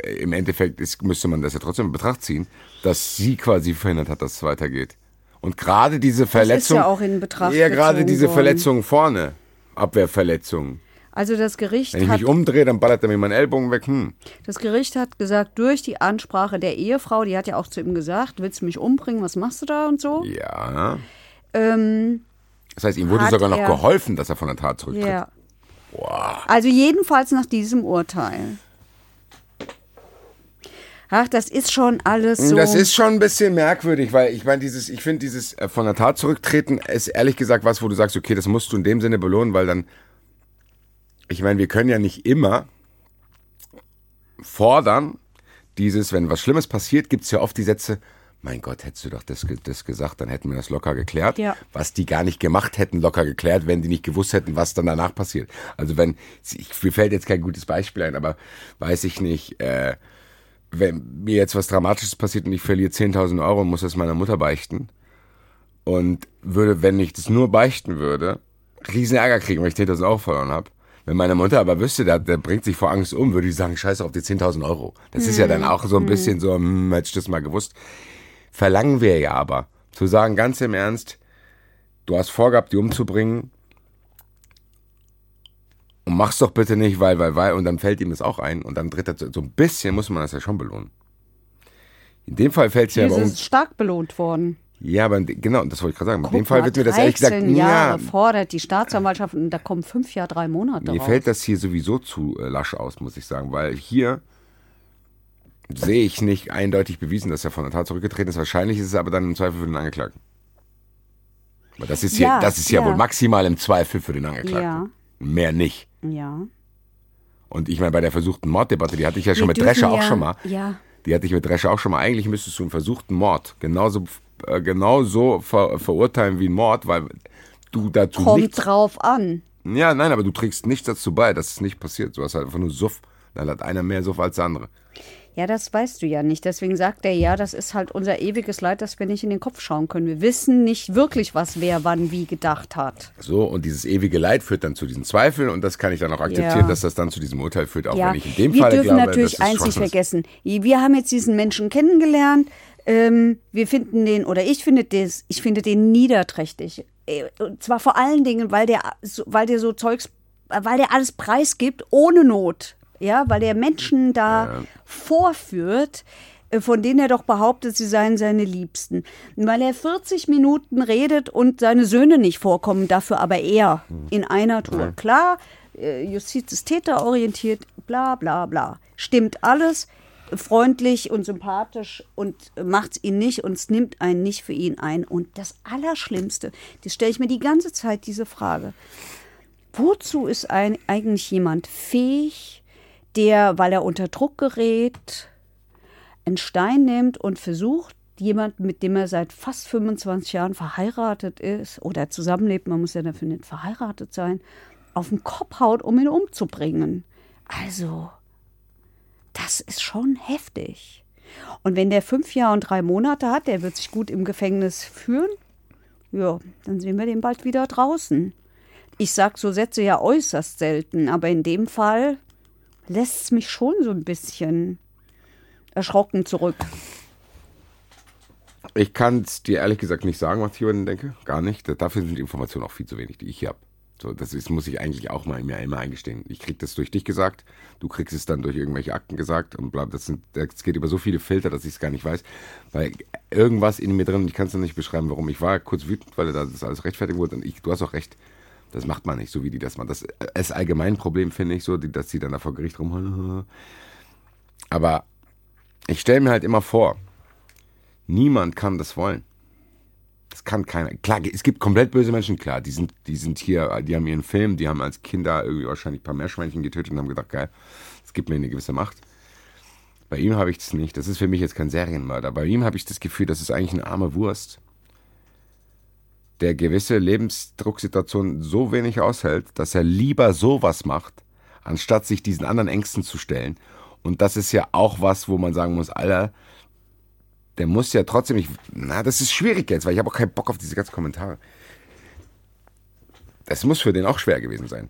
im Endeffekt müsste man das ja trotzdem in Betracht ziehen, dass sie quasi verhindert hat, dass es weitergeht. Und gerade diese Verletzung, das ist ja auch in Betracht gezogen worden. Ja, gerade diese Verletzung vorne. Abwehrverletzung. Also das Gericht Wenn ich mich umdrehe, dann ballert er mir meinen Ellbogen weg. Das Gericht hat gesagt, durch die Ansprache der Ehefrau, die hat ja auch zu ihm gesagt, willst du mich umbringen, was machst du da und so? Ja. Das heißt, ihm wurde sogar noch geholfen, dass er von der Tat zurücktritt. Ja. Wow. Also jedenfalls nach diesem Urteil. Ach, das ist schon alles so. Das ist schon ein bisschen merkwürdig, weil ich meine, ich finde dieses von der Tat zurücktreten ist ehrlich gesagt was, wo du sagst, okay, das musst du in dem Sinne belohnen, weil dann, ich meine, wir können ja nicht immer fordern, wenn was Schlimmes passiert, gibt es ja oft die Sätze, mein Gott, hättest du doch das gesagt, dann hätten wir das locker geklärt, ja. Was die gar nicht gemacht hätten, locker geklärt, wenn die nicht gewusst hätten, was dann danach passiert. Also mir fällt jetzt kein gutes Beispiel ein, aber weiß ich nicht, wenn mir jetzt was Dramatisches passiert und ich verliere 10.000 Euro und muss das meiner Mutter beichten und würde, wenn ich das nur beichten würde, riesen Ärger kriegen, weil ich 10.000 Euro verloren habe. Wenn meine Mutter aber wüsste, der bringt sich vor Angst um, würde ich sagen, scheiß auf die 10.000 Euro. Das ist ja dann auch so ein bisschen so, hätte ich das mal gewusst. Verlangen wir ja aber, zu sagen, ganz im Ernst, du hast vorgehabt, die umzubringen und mach's doch bitte nicht, weil, und dann fällt ihm das auch ein und dann tritt er so ein bisschen, muss man das ja schon belohnen. In dem Fall fällt es ja aber um. Das ist stark belohnt worden. Ja, aber genau, das wollte ich gerade sagen. In dem Fall wird mir das ehrlich gesagt. 13 Jahre fordert die Staatsanwaltschaft und da kommen 5 Jahre, 3 Monate raus. Mir fällt das hier sowieso zu lasch aus, muss ich sagen, weil hier sehe ich nicht eindeutig bewiesen, dass er von der Tat zurückgetreten ist. Wahrscheinlich ist es aber dann im Zweifel für den Angeklagten. Aber das ist ja, das ist ja wohl maximal im Zweifel für den Angeklagten. Ja. Mehr nicht. Ja. Und ich meine, bei der versuchten Morddebatte, die hatte ich ja schon mit Drescher auch schon mal. Ja. Die hatte ich mit Drescher auch schon mal. Eigentlich müsstest du einen versuchten Mord genauso verurteilen wie einen Mord, weil du dazu nichts... Kommt drauf an. Ja, nein, aber du trägst nichts dazu bei, dass es nicht passiert. Du hast halt einfach nur Suff. Dann hat einer mehr Suff als der andere. Ja, das weißt du ja nicht. Deswegen sagt er ja, das ist halt unser ewiges Leid, dass wir nicht in den Kopf schauen können. Wir wissen nicht wirklich, was wer wann wie gedacht hat. So, und dieses ewige Leid führt dann zu diesen Zweifeln und das kann ich dann auch akzeptieren, dass das dann zu diesem Urteil führt, auch wenn ich in dem Fall glaube, dass es schwach ist. Wir dürfen natürlich eins nicht vergessen. Wir haben jetzt diesen Menschen kennengelernt. Wir finden den, oder ich finde den niederträchtig. Und zwar vor allen Dingen, weil der alles preisgibt ohne Not. Ja, weil der Menschen da vorführt, von denen er doch behauptet, sie seien seine Liebsten. Weil er 40 Minuten redet und seine Söhne nicht vorkommen, dafür aber er in einer Tour. Ja. Klar, Justiz ist täterorientiert, bla bla bla. Stimmt alles, freundlich und sympathisch und macht's ihn nicht und es nimmt einen nicht für ihn ein. Und das Allerschlimmste, das stelle ich mir die ganze Zeit diese Frage. Wozu ist eigentlich jemand fähig, der, weil er unter Druck gerät, einen Stein nimmt und versucht, jemanden, mit dem er seit fast 25 Jahren verheiratet ist oder zusammenlebt, man muss ja dafür nicht verheiratet sein, auf den Kopf haut, um ihn umzubringen. Also, das ist schon heftig. Und wenn der 5 Jahre und 3 Monate hat, der wird sich gut im Gefängnis führen, ja, dann sehen wir den bald wieder draußen. Ich sage so Sätze ja äußerst selten, aber in dem Fall lässt es mich schon so ein bisschen erschrocken zurück. Ich kann es dir ehrlich gesagt nicht sagen, was ich über den denke. Gar nicht. Dafür sind die Informationen auch viel zu wenig, die ich hier habe. So, das ist, muss ich eigentlich auch mal mir immer eingestehen. Ich kriege das durch dich gesagt, du kriegst es dann durch irgendwelche Akten gesagt und bla. Das geht über so viele Filter, dass ich es gar nicht weiß. Weil irgendwas in mir drin, ich kann es dann nicht beschreiben, warum. Ich war kurz wütend, weil das alles rechtfertigt wurde. Und du hast auch recht, das macht man nicht, so wie die das machen. Das ist allgemein ein Problem, finde ich, so, dass die dann da vor Gericht rumholen. Aber ich stelle mir halt immer vor, niemand kann das wollen. Das kann keiner. Klar, es gibt komplett böse Menschen, klar, die sind hier, die haben ihren Film, die haben als Kinder irgendwie wahrscheinlich ein paar Meerschweinchen getötet und haben gedacht, geil, das gibt mir eine gewisse Macht. Bei ihm habe ich das nicht. Das ist für mich jetzt kein Serienmörder. Bei ihm habe ich das Gefühl, das ist eigentlich eine arme Wurst, der gewisse Lebensdrucksituationen so wenig aushält, dass er lieber sowas macht, anstatt sich diesen anderen Ängsten zu stellen. Und das ist ja auch was, wo man sagen muss, Alter, der muss ja trotzdem nicht. Na, das ist schwierig jetzt, weil ich habe auch keinen Bock auf diese ganzen Kommentare. Das muss für den auch schwer gewesen sein.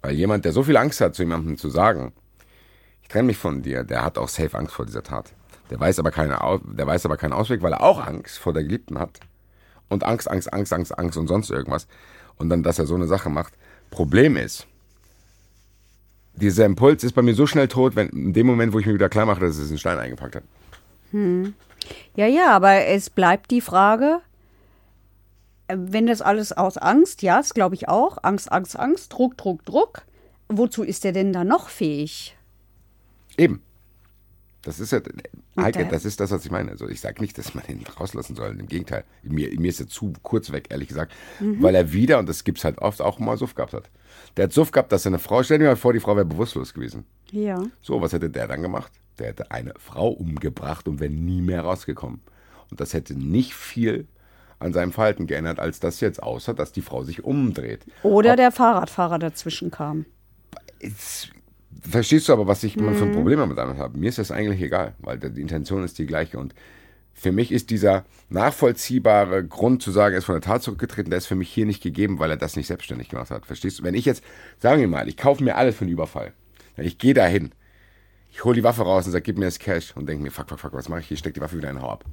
Weil jemand, der so viel Angst hat, zu jemandem zu sagen, ich trenne mich von dir, der hat auch safe Angst vor dieser Tat. Der weiß aber keinen Ausweg, weil er auch Angst vor der Geliebten hat. Und Angst und sonst irgendwas. Und dann, dass er so eine Sache macht. Problem ist, dieser Impuls ist bei mir so schnell tot, wenn in dem Moment, wo ich mir wieder klar mache, dass es einen Stein eingepackt hat. Ja, aber es bleibt die Frage, wenn das alles aus Angst, ja, das glaube ich auch, Angst, Druck, wozu ist der denn da noch fähig? Eben. Das ist ja, Heike, das ist das, was ich meine. Also ich sage nicht, dass man ihn rauslassen soll, im Gegenteil. Mir ist er zu kurz weg, ehrlich gesagt, weil er wieder, und das gibt es halt oft, auch mal Suff gehabt hat. Der hat Suff gehabt, dass seine Frau, stell dir mal vor, die Frau wäre bewusstlos gewesen. Ja. So, was hätte der dann gemacht? Der hätte eine Frau umgebracht und wäre nie mehr rausgekommen. Und das hätte nicht viel an seinem Verhalten geändert, als das jetzt, außer dass die Frau sich umdreht. Oder der Fahrradfahrer dazwischen kam. Verstehst du aber, was ich für ein Problem damit habe? Mir ist das eigentlich egal, weil die Intention ist die gleiche. Und für mich ist dieser nachvollziehbare Grund zu sagen, er ist von der Tat zurückgetreten, der ist für mich hier nicht gegeben, weil er das nicht selbstständig gemacht hat. Verstehst du? Wenn ich jetzt, sagen wir mal, ich kaufe mir alles für einen Überfall. Ich gehe dahin. Ich hole die Waffe raus und sage, gib mir das Cash und denke mir, fuck, was mache ich hier? Steck die Waffe wieder in den Hau ab.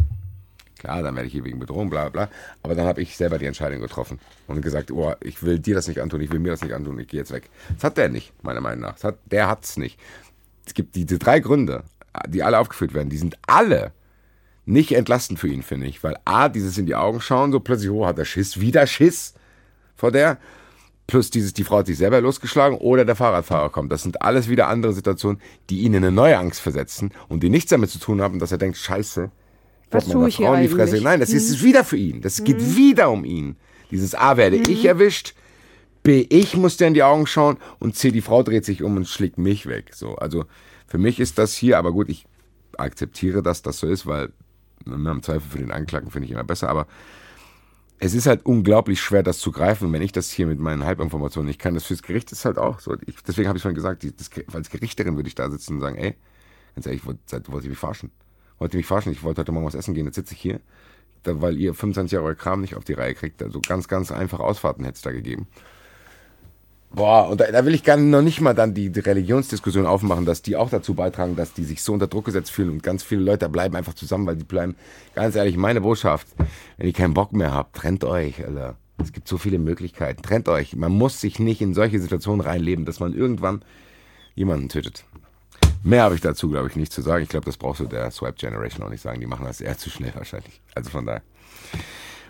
Klar, dann werde ich hier wegen Bedrohung, bla, bla, bla. Aber dann habe ich selber die Entscheidung getroffen und gesagt, oh, ich will dir das nicht antun, ich will mir das nicht antun, ich gehe jetzt weg. Das hat der nicht, meiner Meinung nach. Der hat es nicht. Es gibt diese 3 Gründe, die alle aufgeführt werden. Die sind alle nicht entlastend für ihn, finde ich. Weil A, dieses in die Augen schauen, so plötzlich, oh, hat er Schiss, wieder Schiss vor der. Plus dieses, die Frau hat sich selber losgeschlagen oder der Fahrradfahrer kommt. Das sind alles wieder andere Situationen, die ihn in eine neue Angst versetzen und die nichts damit zu tun haben, dass er denkt, scheiße, was tue ich hier eigentlich? Die Fresse. Nein, das ist wieder für ihn. Das geht wieder um ihn. Dieses A, werde ich erwischt, B, ich muss dir in die Augen schauen und C, die Frau dreht sich um und schlägt mich weg. So, also für mich ist das hier, aber gut, ich akzeptiere, dass das so ist, weil im Zweifel für den Anklagten finde ich immer besser, aber es ist halt unglaublich schwer, das zu greifen. Und wenn ich das hier mit meinen Halbinformationen nicht kann, das fürs Gericht ist halt auch so. Deswegen habe ich vorhin gesagt, als Gerichterin würde ich da sitzen und sagen, ey, ganz ehrlich, wollt ihr mich verarschen? Ich wollte heute Morgen was essen gehen, jetzt sitze ich hier, weil ihr 25 Jahre euer Kram nicht auf die Reihe kriegt. Also ganz, ganz einfache Ausfahrten hätte es da gegeben. Boah, und da will ich gar noch nicht mal dann die Religionsdiskussion aufmachen, dass die auch dazu beitragen, dass die sich so unter Druck gesetzt fühlen und ganz viele Leute bleiben einfach zusammen, weil die bleiben, ganz ehrlich, meine Botschaft, wenn ihr keinen Bock mehr habt, trennt euch, Alter. Es gibt so viele Möglichkeiten, trennt euch. Man muss sich nicht in solche Situationen reinleben, dass man irgendwann jemanden tötet. Mehr habe ich dazu, glaube ich, nicht zu sagen. Ich glaube, das brauchst du der Swipe Generation auch nicht sagen. Die machen das eher zu schnell wahrscheinlich. Also von daher,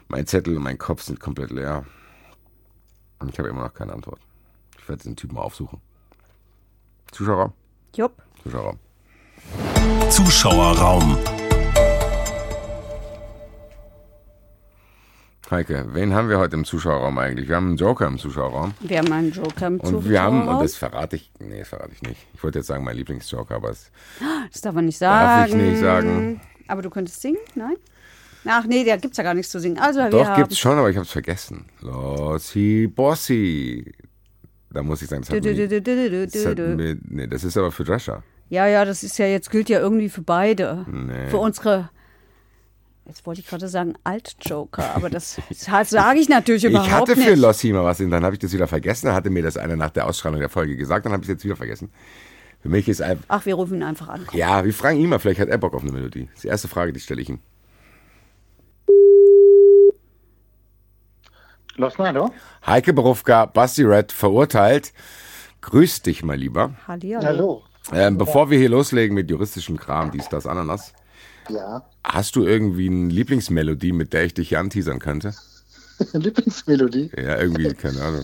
mein Zettel und mein Kopf sind komplett leer. Und ich habe immer noch keine Antwort. Ich werde den Typen mal aufsuchen. Zuschauerraum? Jupp. Zuschauerraum. Heike, wen haben wir heute im Zuschauerraum eigentlich? Wir haben einen Joker im Zuschauerraum. Und wir haben, und das verrate ich, nee, das verrate ich nicht. Ich wollte jetzt sagen, mein Lieblingsjoker, aber es... Das darf man nicht sagen. Darf ich nicht sagen. Aber du könntest singen? Nein? Ach nee, da gibt's ja gar nichts zu singen. Also, doch, gibt's schon, aber ich hab's vergessen. Lossi Bossi. Da muss ich sagen, das ist aber für Drescher. Ja, ja, das ist ja jetzt, gilt ja irgendwie für beide. Nee. Für unsere, jetzt wollte ich gerade sagen, Alt-Joker, aber das sage ich natürlich überhaupt nicht. Ich hatte für Lossi mal was, und dann habe ich das wieder vergessen. Da hatte mir das einer nach der Ausstrahlung der Folge gesagt, dann habe ich es jetzt wieder vergessen. Für mich ist einfach. Ach, wir rufen ihn einfach an. Komm. Ja, wir fragen ihn mal, vielleicht hat er Bock auf eine Melodie. Das ist die erste Frage, die stelle ich ihm. Losna, hallo? Heike Borufka, Basti Red, verurteilt. Grüß dich, mein Lieber. Hallihallo. Bevor wir hier loslegen mit juristischem Kram, dies, das, Ananas. Ja. Hast du irgendwie eine Lieblingsmelodie, mit der ich dich hier anteasern könnte? Lieblingsmelodie? Ja, irgendwie, keine Ahnung.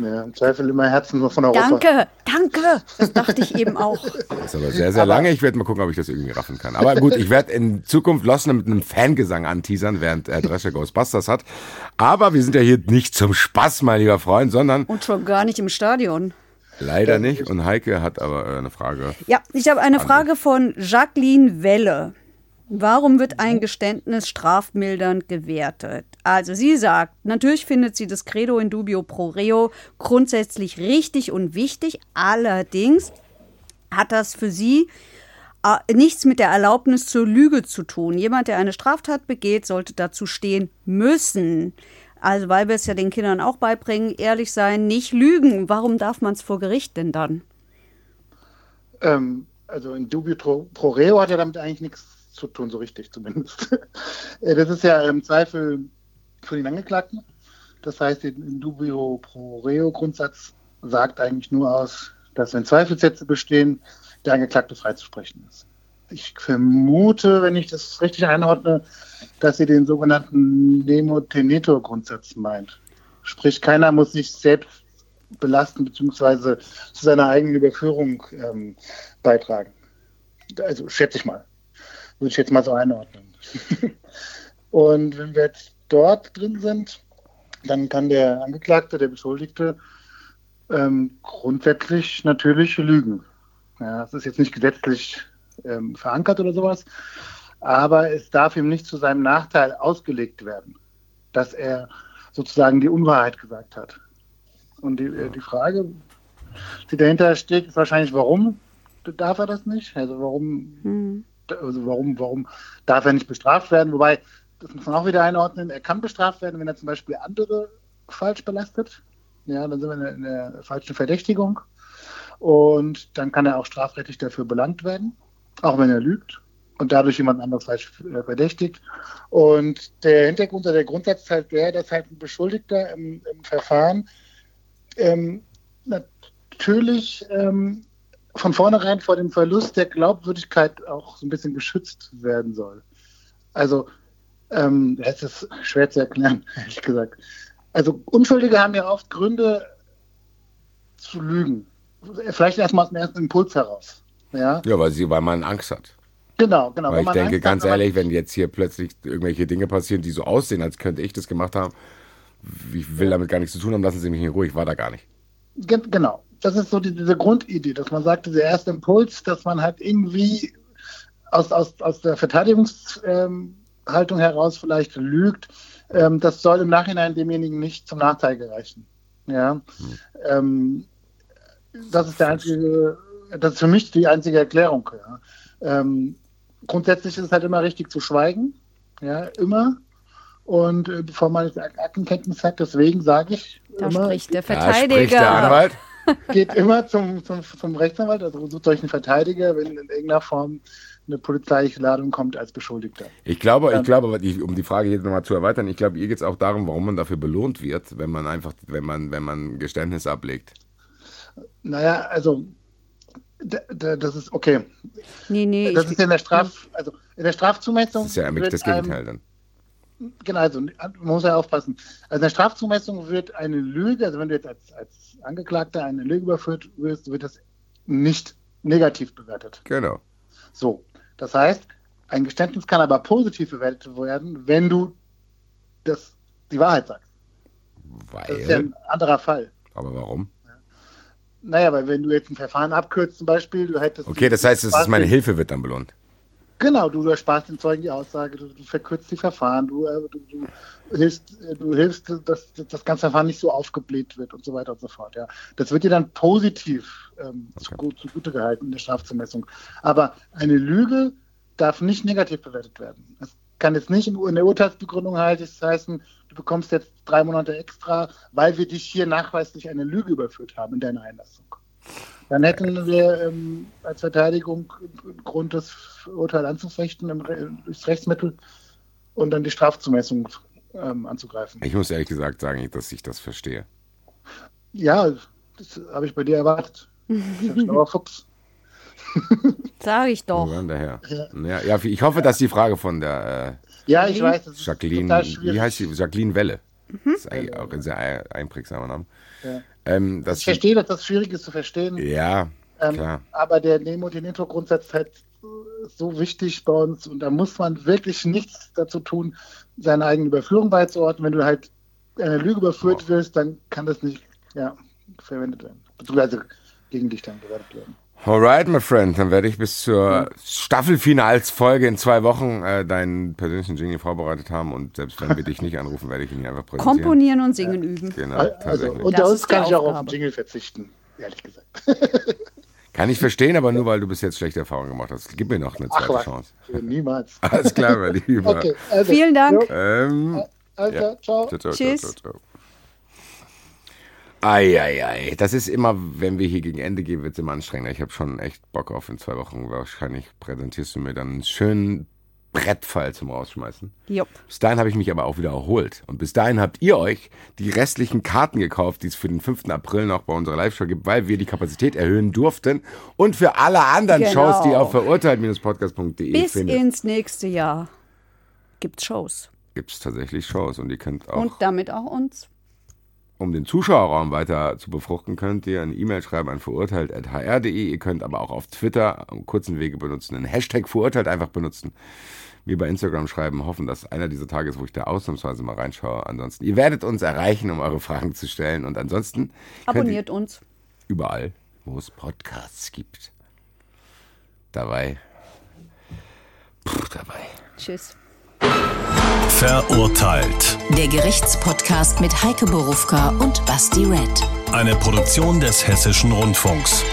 Ja, im Zweifel immer Herzen von Europa. Danke, danke. Das dachte ich eben auch. Das ist aber sehr, sehr lange. Ich werde mal gucken, ob ich das irgendwie raffen kann. Aber gut, ich werde in Zukunft Losner mit einem Fangesang anteasern, während Drescher Ghostbusters hat. Aber wir sind ja hier nicht zum Spaß, mein lieber Freund, sondern... Und schon gar nicht im Stadion. Leider nicht. Und Heike hat aber eine Frage. Ja, ich habe eine Frage von Jacqueline Welle. Warum wird ein Geständnis strafmildernd gewertet? Also sie sagt, natürlich findet sie das Credo in dubio pro reo grundsätzlich richtig und wichtig. Allerdings hat das für sie nichts mit der Erlaubnis zur Lüge zu tun. Jemand, der eine Straftat begeht, sollte dazu stehen müssen. Also weil wir es ja den Kindern auch beibringen, ehrlich sein, nicht lügen. Warum darf man es vor Gericht denn dann? Also in dubio pro reo hat ja damit eigentlich nichts zu tun, so richtig zumindest. Das ist ja im Zweifel für den Angeklagten. Das heißt, der dubio pro reo Grundsatz sagt eigentlich nur aus, dass wenn Zweifelssätze bestehen, der Angeklagte freizusprechen ist. Ich vermute, wenn ich das richtig einordne, dass sie den sogenannten Nemo tenetur Grundsatz meint. Sprich, keiner muss sich selbst belasten bzw. zu seiner eigenen Überführung beitragen. Also schätze ich mal. Würde ich jetzt mal so einordnen. Und wenn wir jetzt dort drin sind, dann kann der Angeklagte, der Beschuldigte, grundsätzlich natürlich lügen. Ja, das ist jetzt nicht gesetzlich verankert oder sowas, aber es darf ihm nicht zu seinem Nachteil ausgelegt werden, dass er sozusagen die Unwahrheit gesagt hat. Und die Frage, die dahinter steht, ist wahrscheinlich, warum darf er das nicht? Also warum darf er nicht bestraft werden? Wobei, das muss man auch wieder einordnen, er kann bestraft werden, wenn er zum Beispiel andere falsch belastet. Ja, dann sind wir in der falschen Verdächtigung. Und dann kann er auch strafrechtlich dafür belangt werden, auch wenn er lügt und dadurch jemand anderes falsch verdächtigt. Und der Hintergrund oder der Grundsatz ist halt der, dass halt ein Beschuldigter im Verfahren natürlich... von vornherein vor dem Verlust der Glaubwürdigkeit auch so ein bisschen geschützt werden soll. Also, das ist schwer zu erklären, ehrlich gesagt. Also, Unschuldige haben ja oft Gründe zu lügen. Vielleicht erstmal aus dem ersten Impuls heraus. Ja, weil man Angst hat. Genau. Weil ich denke, ganz ehrlich, wenn jetzt hier plötzlich irgendwelche Dinge passieren, die so aussehen, als könnte ich das gemacht haben, ich will damit gar nichts zu tun haben, lassen Sie mich in Ruhe, ich war da gar nicht. Genau. Das ist so diese Grundidee, dass man sagt, dieser erste Impuls, dass man halt irgendwie aus der Verteidigungshaltung heraus vielleicht lügt, das soll im Nachhinein demjenigen nicht zum Nachteil gereichen. Ja? Das ist für mich die einzige Erklärung. Ja? Grundsätzlich ist es halt immer richtig zu schweigen, ja, immer. Und bevor man Aktenkenntnis hat, deswegen sage ich immer... Da spricht der Verteidiger. Da spricht der Anwalt. Geht immer zum Rechtsanwalt, also sucht euch einen Verteidiger, wenn in irgendeiner Form eine polizeiliche Ladung kommt als Beschuldigter. Ich glaube, um die Frage jetzt nochmal zu erweitern, ich glaube, ihr geht es auch darum, warum man dafür belohnt wird, wenn man Geständnis ablegt. Naja, also das ist okay. Nee, das ist ja in der Strafzumessung. Das ist ja eigentlich das Gegenteil dann. Genau, also man muss ja aufpassen. Also in der Strafzumessung wird eine Lüge, also wenn du jetzt als Angeklagter eine Lüge überführt wirst, wird das nicht negativ bewertet. Genau. So, das heißt, ein Geständnis kann aber positiv bewertet werden, wenn du die Wahrheit sagst. Das ist ja ein anderer Fall. Aber warum? Naja, weil wenn du jetzt ein Verfahren abkürzt zum Beispiel, du hättest... Okay, das heißt, meine Hilfe wird dann belohnt. Genau, du ersparst den Zeugen die Aussage, du verkürzt die Verfahren, du hilfst, dass das ganze Verfahren nicht so aufgebläht wird und so weiter und so fort. Ja. Das wird dir dann positiv zugute gehalten in der Strafzumessung. Aber eine Lüge darf nicht negativ bewertet werden. Es kann jetzt nicht in der Urteilsbegründung halt heißen, du bekommst jetzt 3 Monate extra, weil wir dich hier nachweislich eine Lüge überführt haben in deiner Einlassung. Dann hätten wir als Verteidigung Grund, das Urteil anzufechten durchs Rechtsmittel und dann die Strafzumessung anzugreifen. Ich muss ehrlich gesagt sagen, dass ich das verstehe. Ja, das habe ich bei dir erwartet. Ich bin ein schlauer Fuchs. Sag ich doch. Ja. Ja, ich hoffe, dass die Frage von der ich weiß, das Jacqueline, ist total schwierig. Wie heißt sie? Jacqueline Welle. Das ist eigentlich auch ein sehr einprägsamer Name. Ja. Ich verstehe, dass das schwierig ist zu verstehen. Ja, klar. Aber der Nemo den Intro-Grundsatz ist halt so wichtig bei uns und da muss man wirklich nichts dazu tun, seine eigene Überführung beizuordnen. Wenn du halt eine Lüge überführt wirst, dann kann das nicht verwendet werden. Beziehungsweise gegen dich dann gewertet werden. Alright, my friend, dann werde ich bis zur Staffelfinalsfolge in 2 Wochen deinen persönlichen Jingle vorbereitet haben und selbst wenn wir dich nicht anrufen, werde ich ihn einfach präsentieren. Komponieren und singen üben. Genau, tatsächlich. Also, unter uns kann ich auch auf den Jingle verzichten, ehrlich gesagt. Kann ich verstehen, aber nur, weil du bis jetzt schlechte Erfahrungen gemacht hast. Gib mir noch eine zweite Chance. Niemals. Alles klar, mein Lieber. Okay, also, vielen Dank. Ciao. Tschüss. Ciao. Eieiei, das ist immer, wenn wir hier gegen Ende gehen, wird es immer anstrengender. Ich habe schon echt Bock auf in 2 Wochen. Wahrscheinlich präsentierst du mir dann einen schönen Brettfall zum Rausschmeißen. Jupp. Bis dahin habe ich mich aber auch wieder erholt. Und bis dahin habt ihr euch die restlichen Karten gekauft, die es für den 5. April noch bei unserer Live-Show gibt, weil wir die Kapazität erhöhen durften. Und für alle anderen Shows, die ihr auf verurteilt-podcast.de bis findet. Bis ins nächste Jahr gibt's Shows. Gibt's tatsächlich Shows. Und ihr könnt auch... Und damit auch uns... Um den Zuschauerraum weiter zu befruchten, könnt ihr eine E-Mail schreiben an verurteilt@hr.de. Ihr könnt aber auch auf Twitter am kurzen Wege benutzen, den Hashtag verurteilt einfach benutzen. Mir bei Instagram schreiben, hoffen, dass einer dieser Tage ist, wo ich da ausnahmsweise mal reinschaue. Ansonsten, ihr werdet uns erreichen, um eure Fragen zu stellen. Und ansonsten abonniert uns überall, wo es Podcasts gibt. Dabei. Tschüss. Verurteilt. Der Gerichtspodcast mit Heike Borufka und Basti Red. Eine Produktion des Hessischen Rundfunks.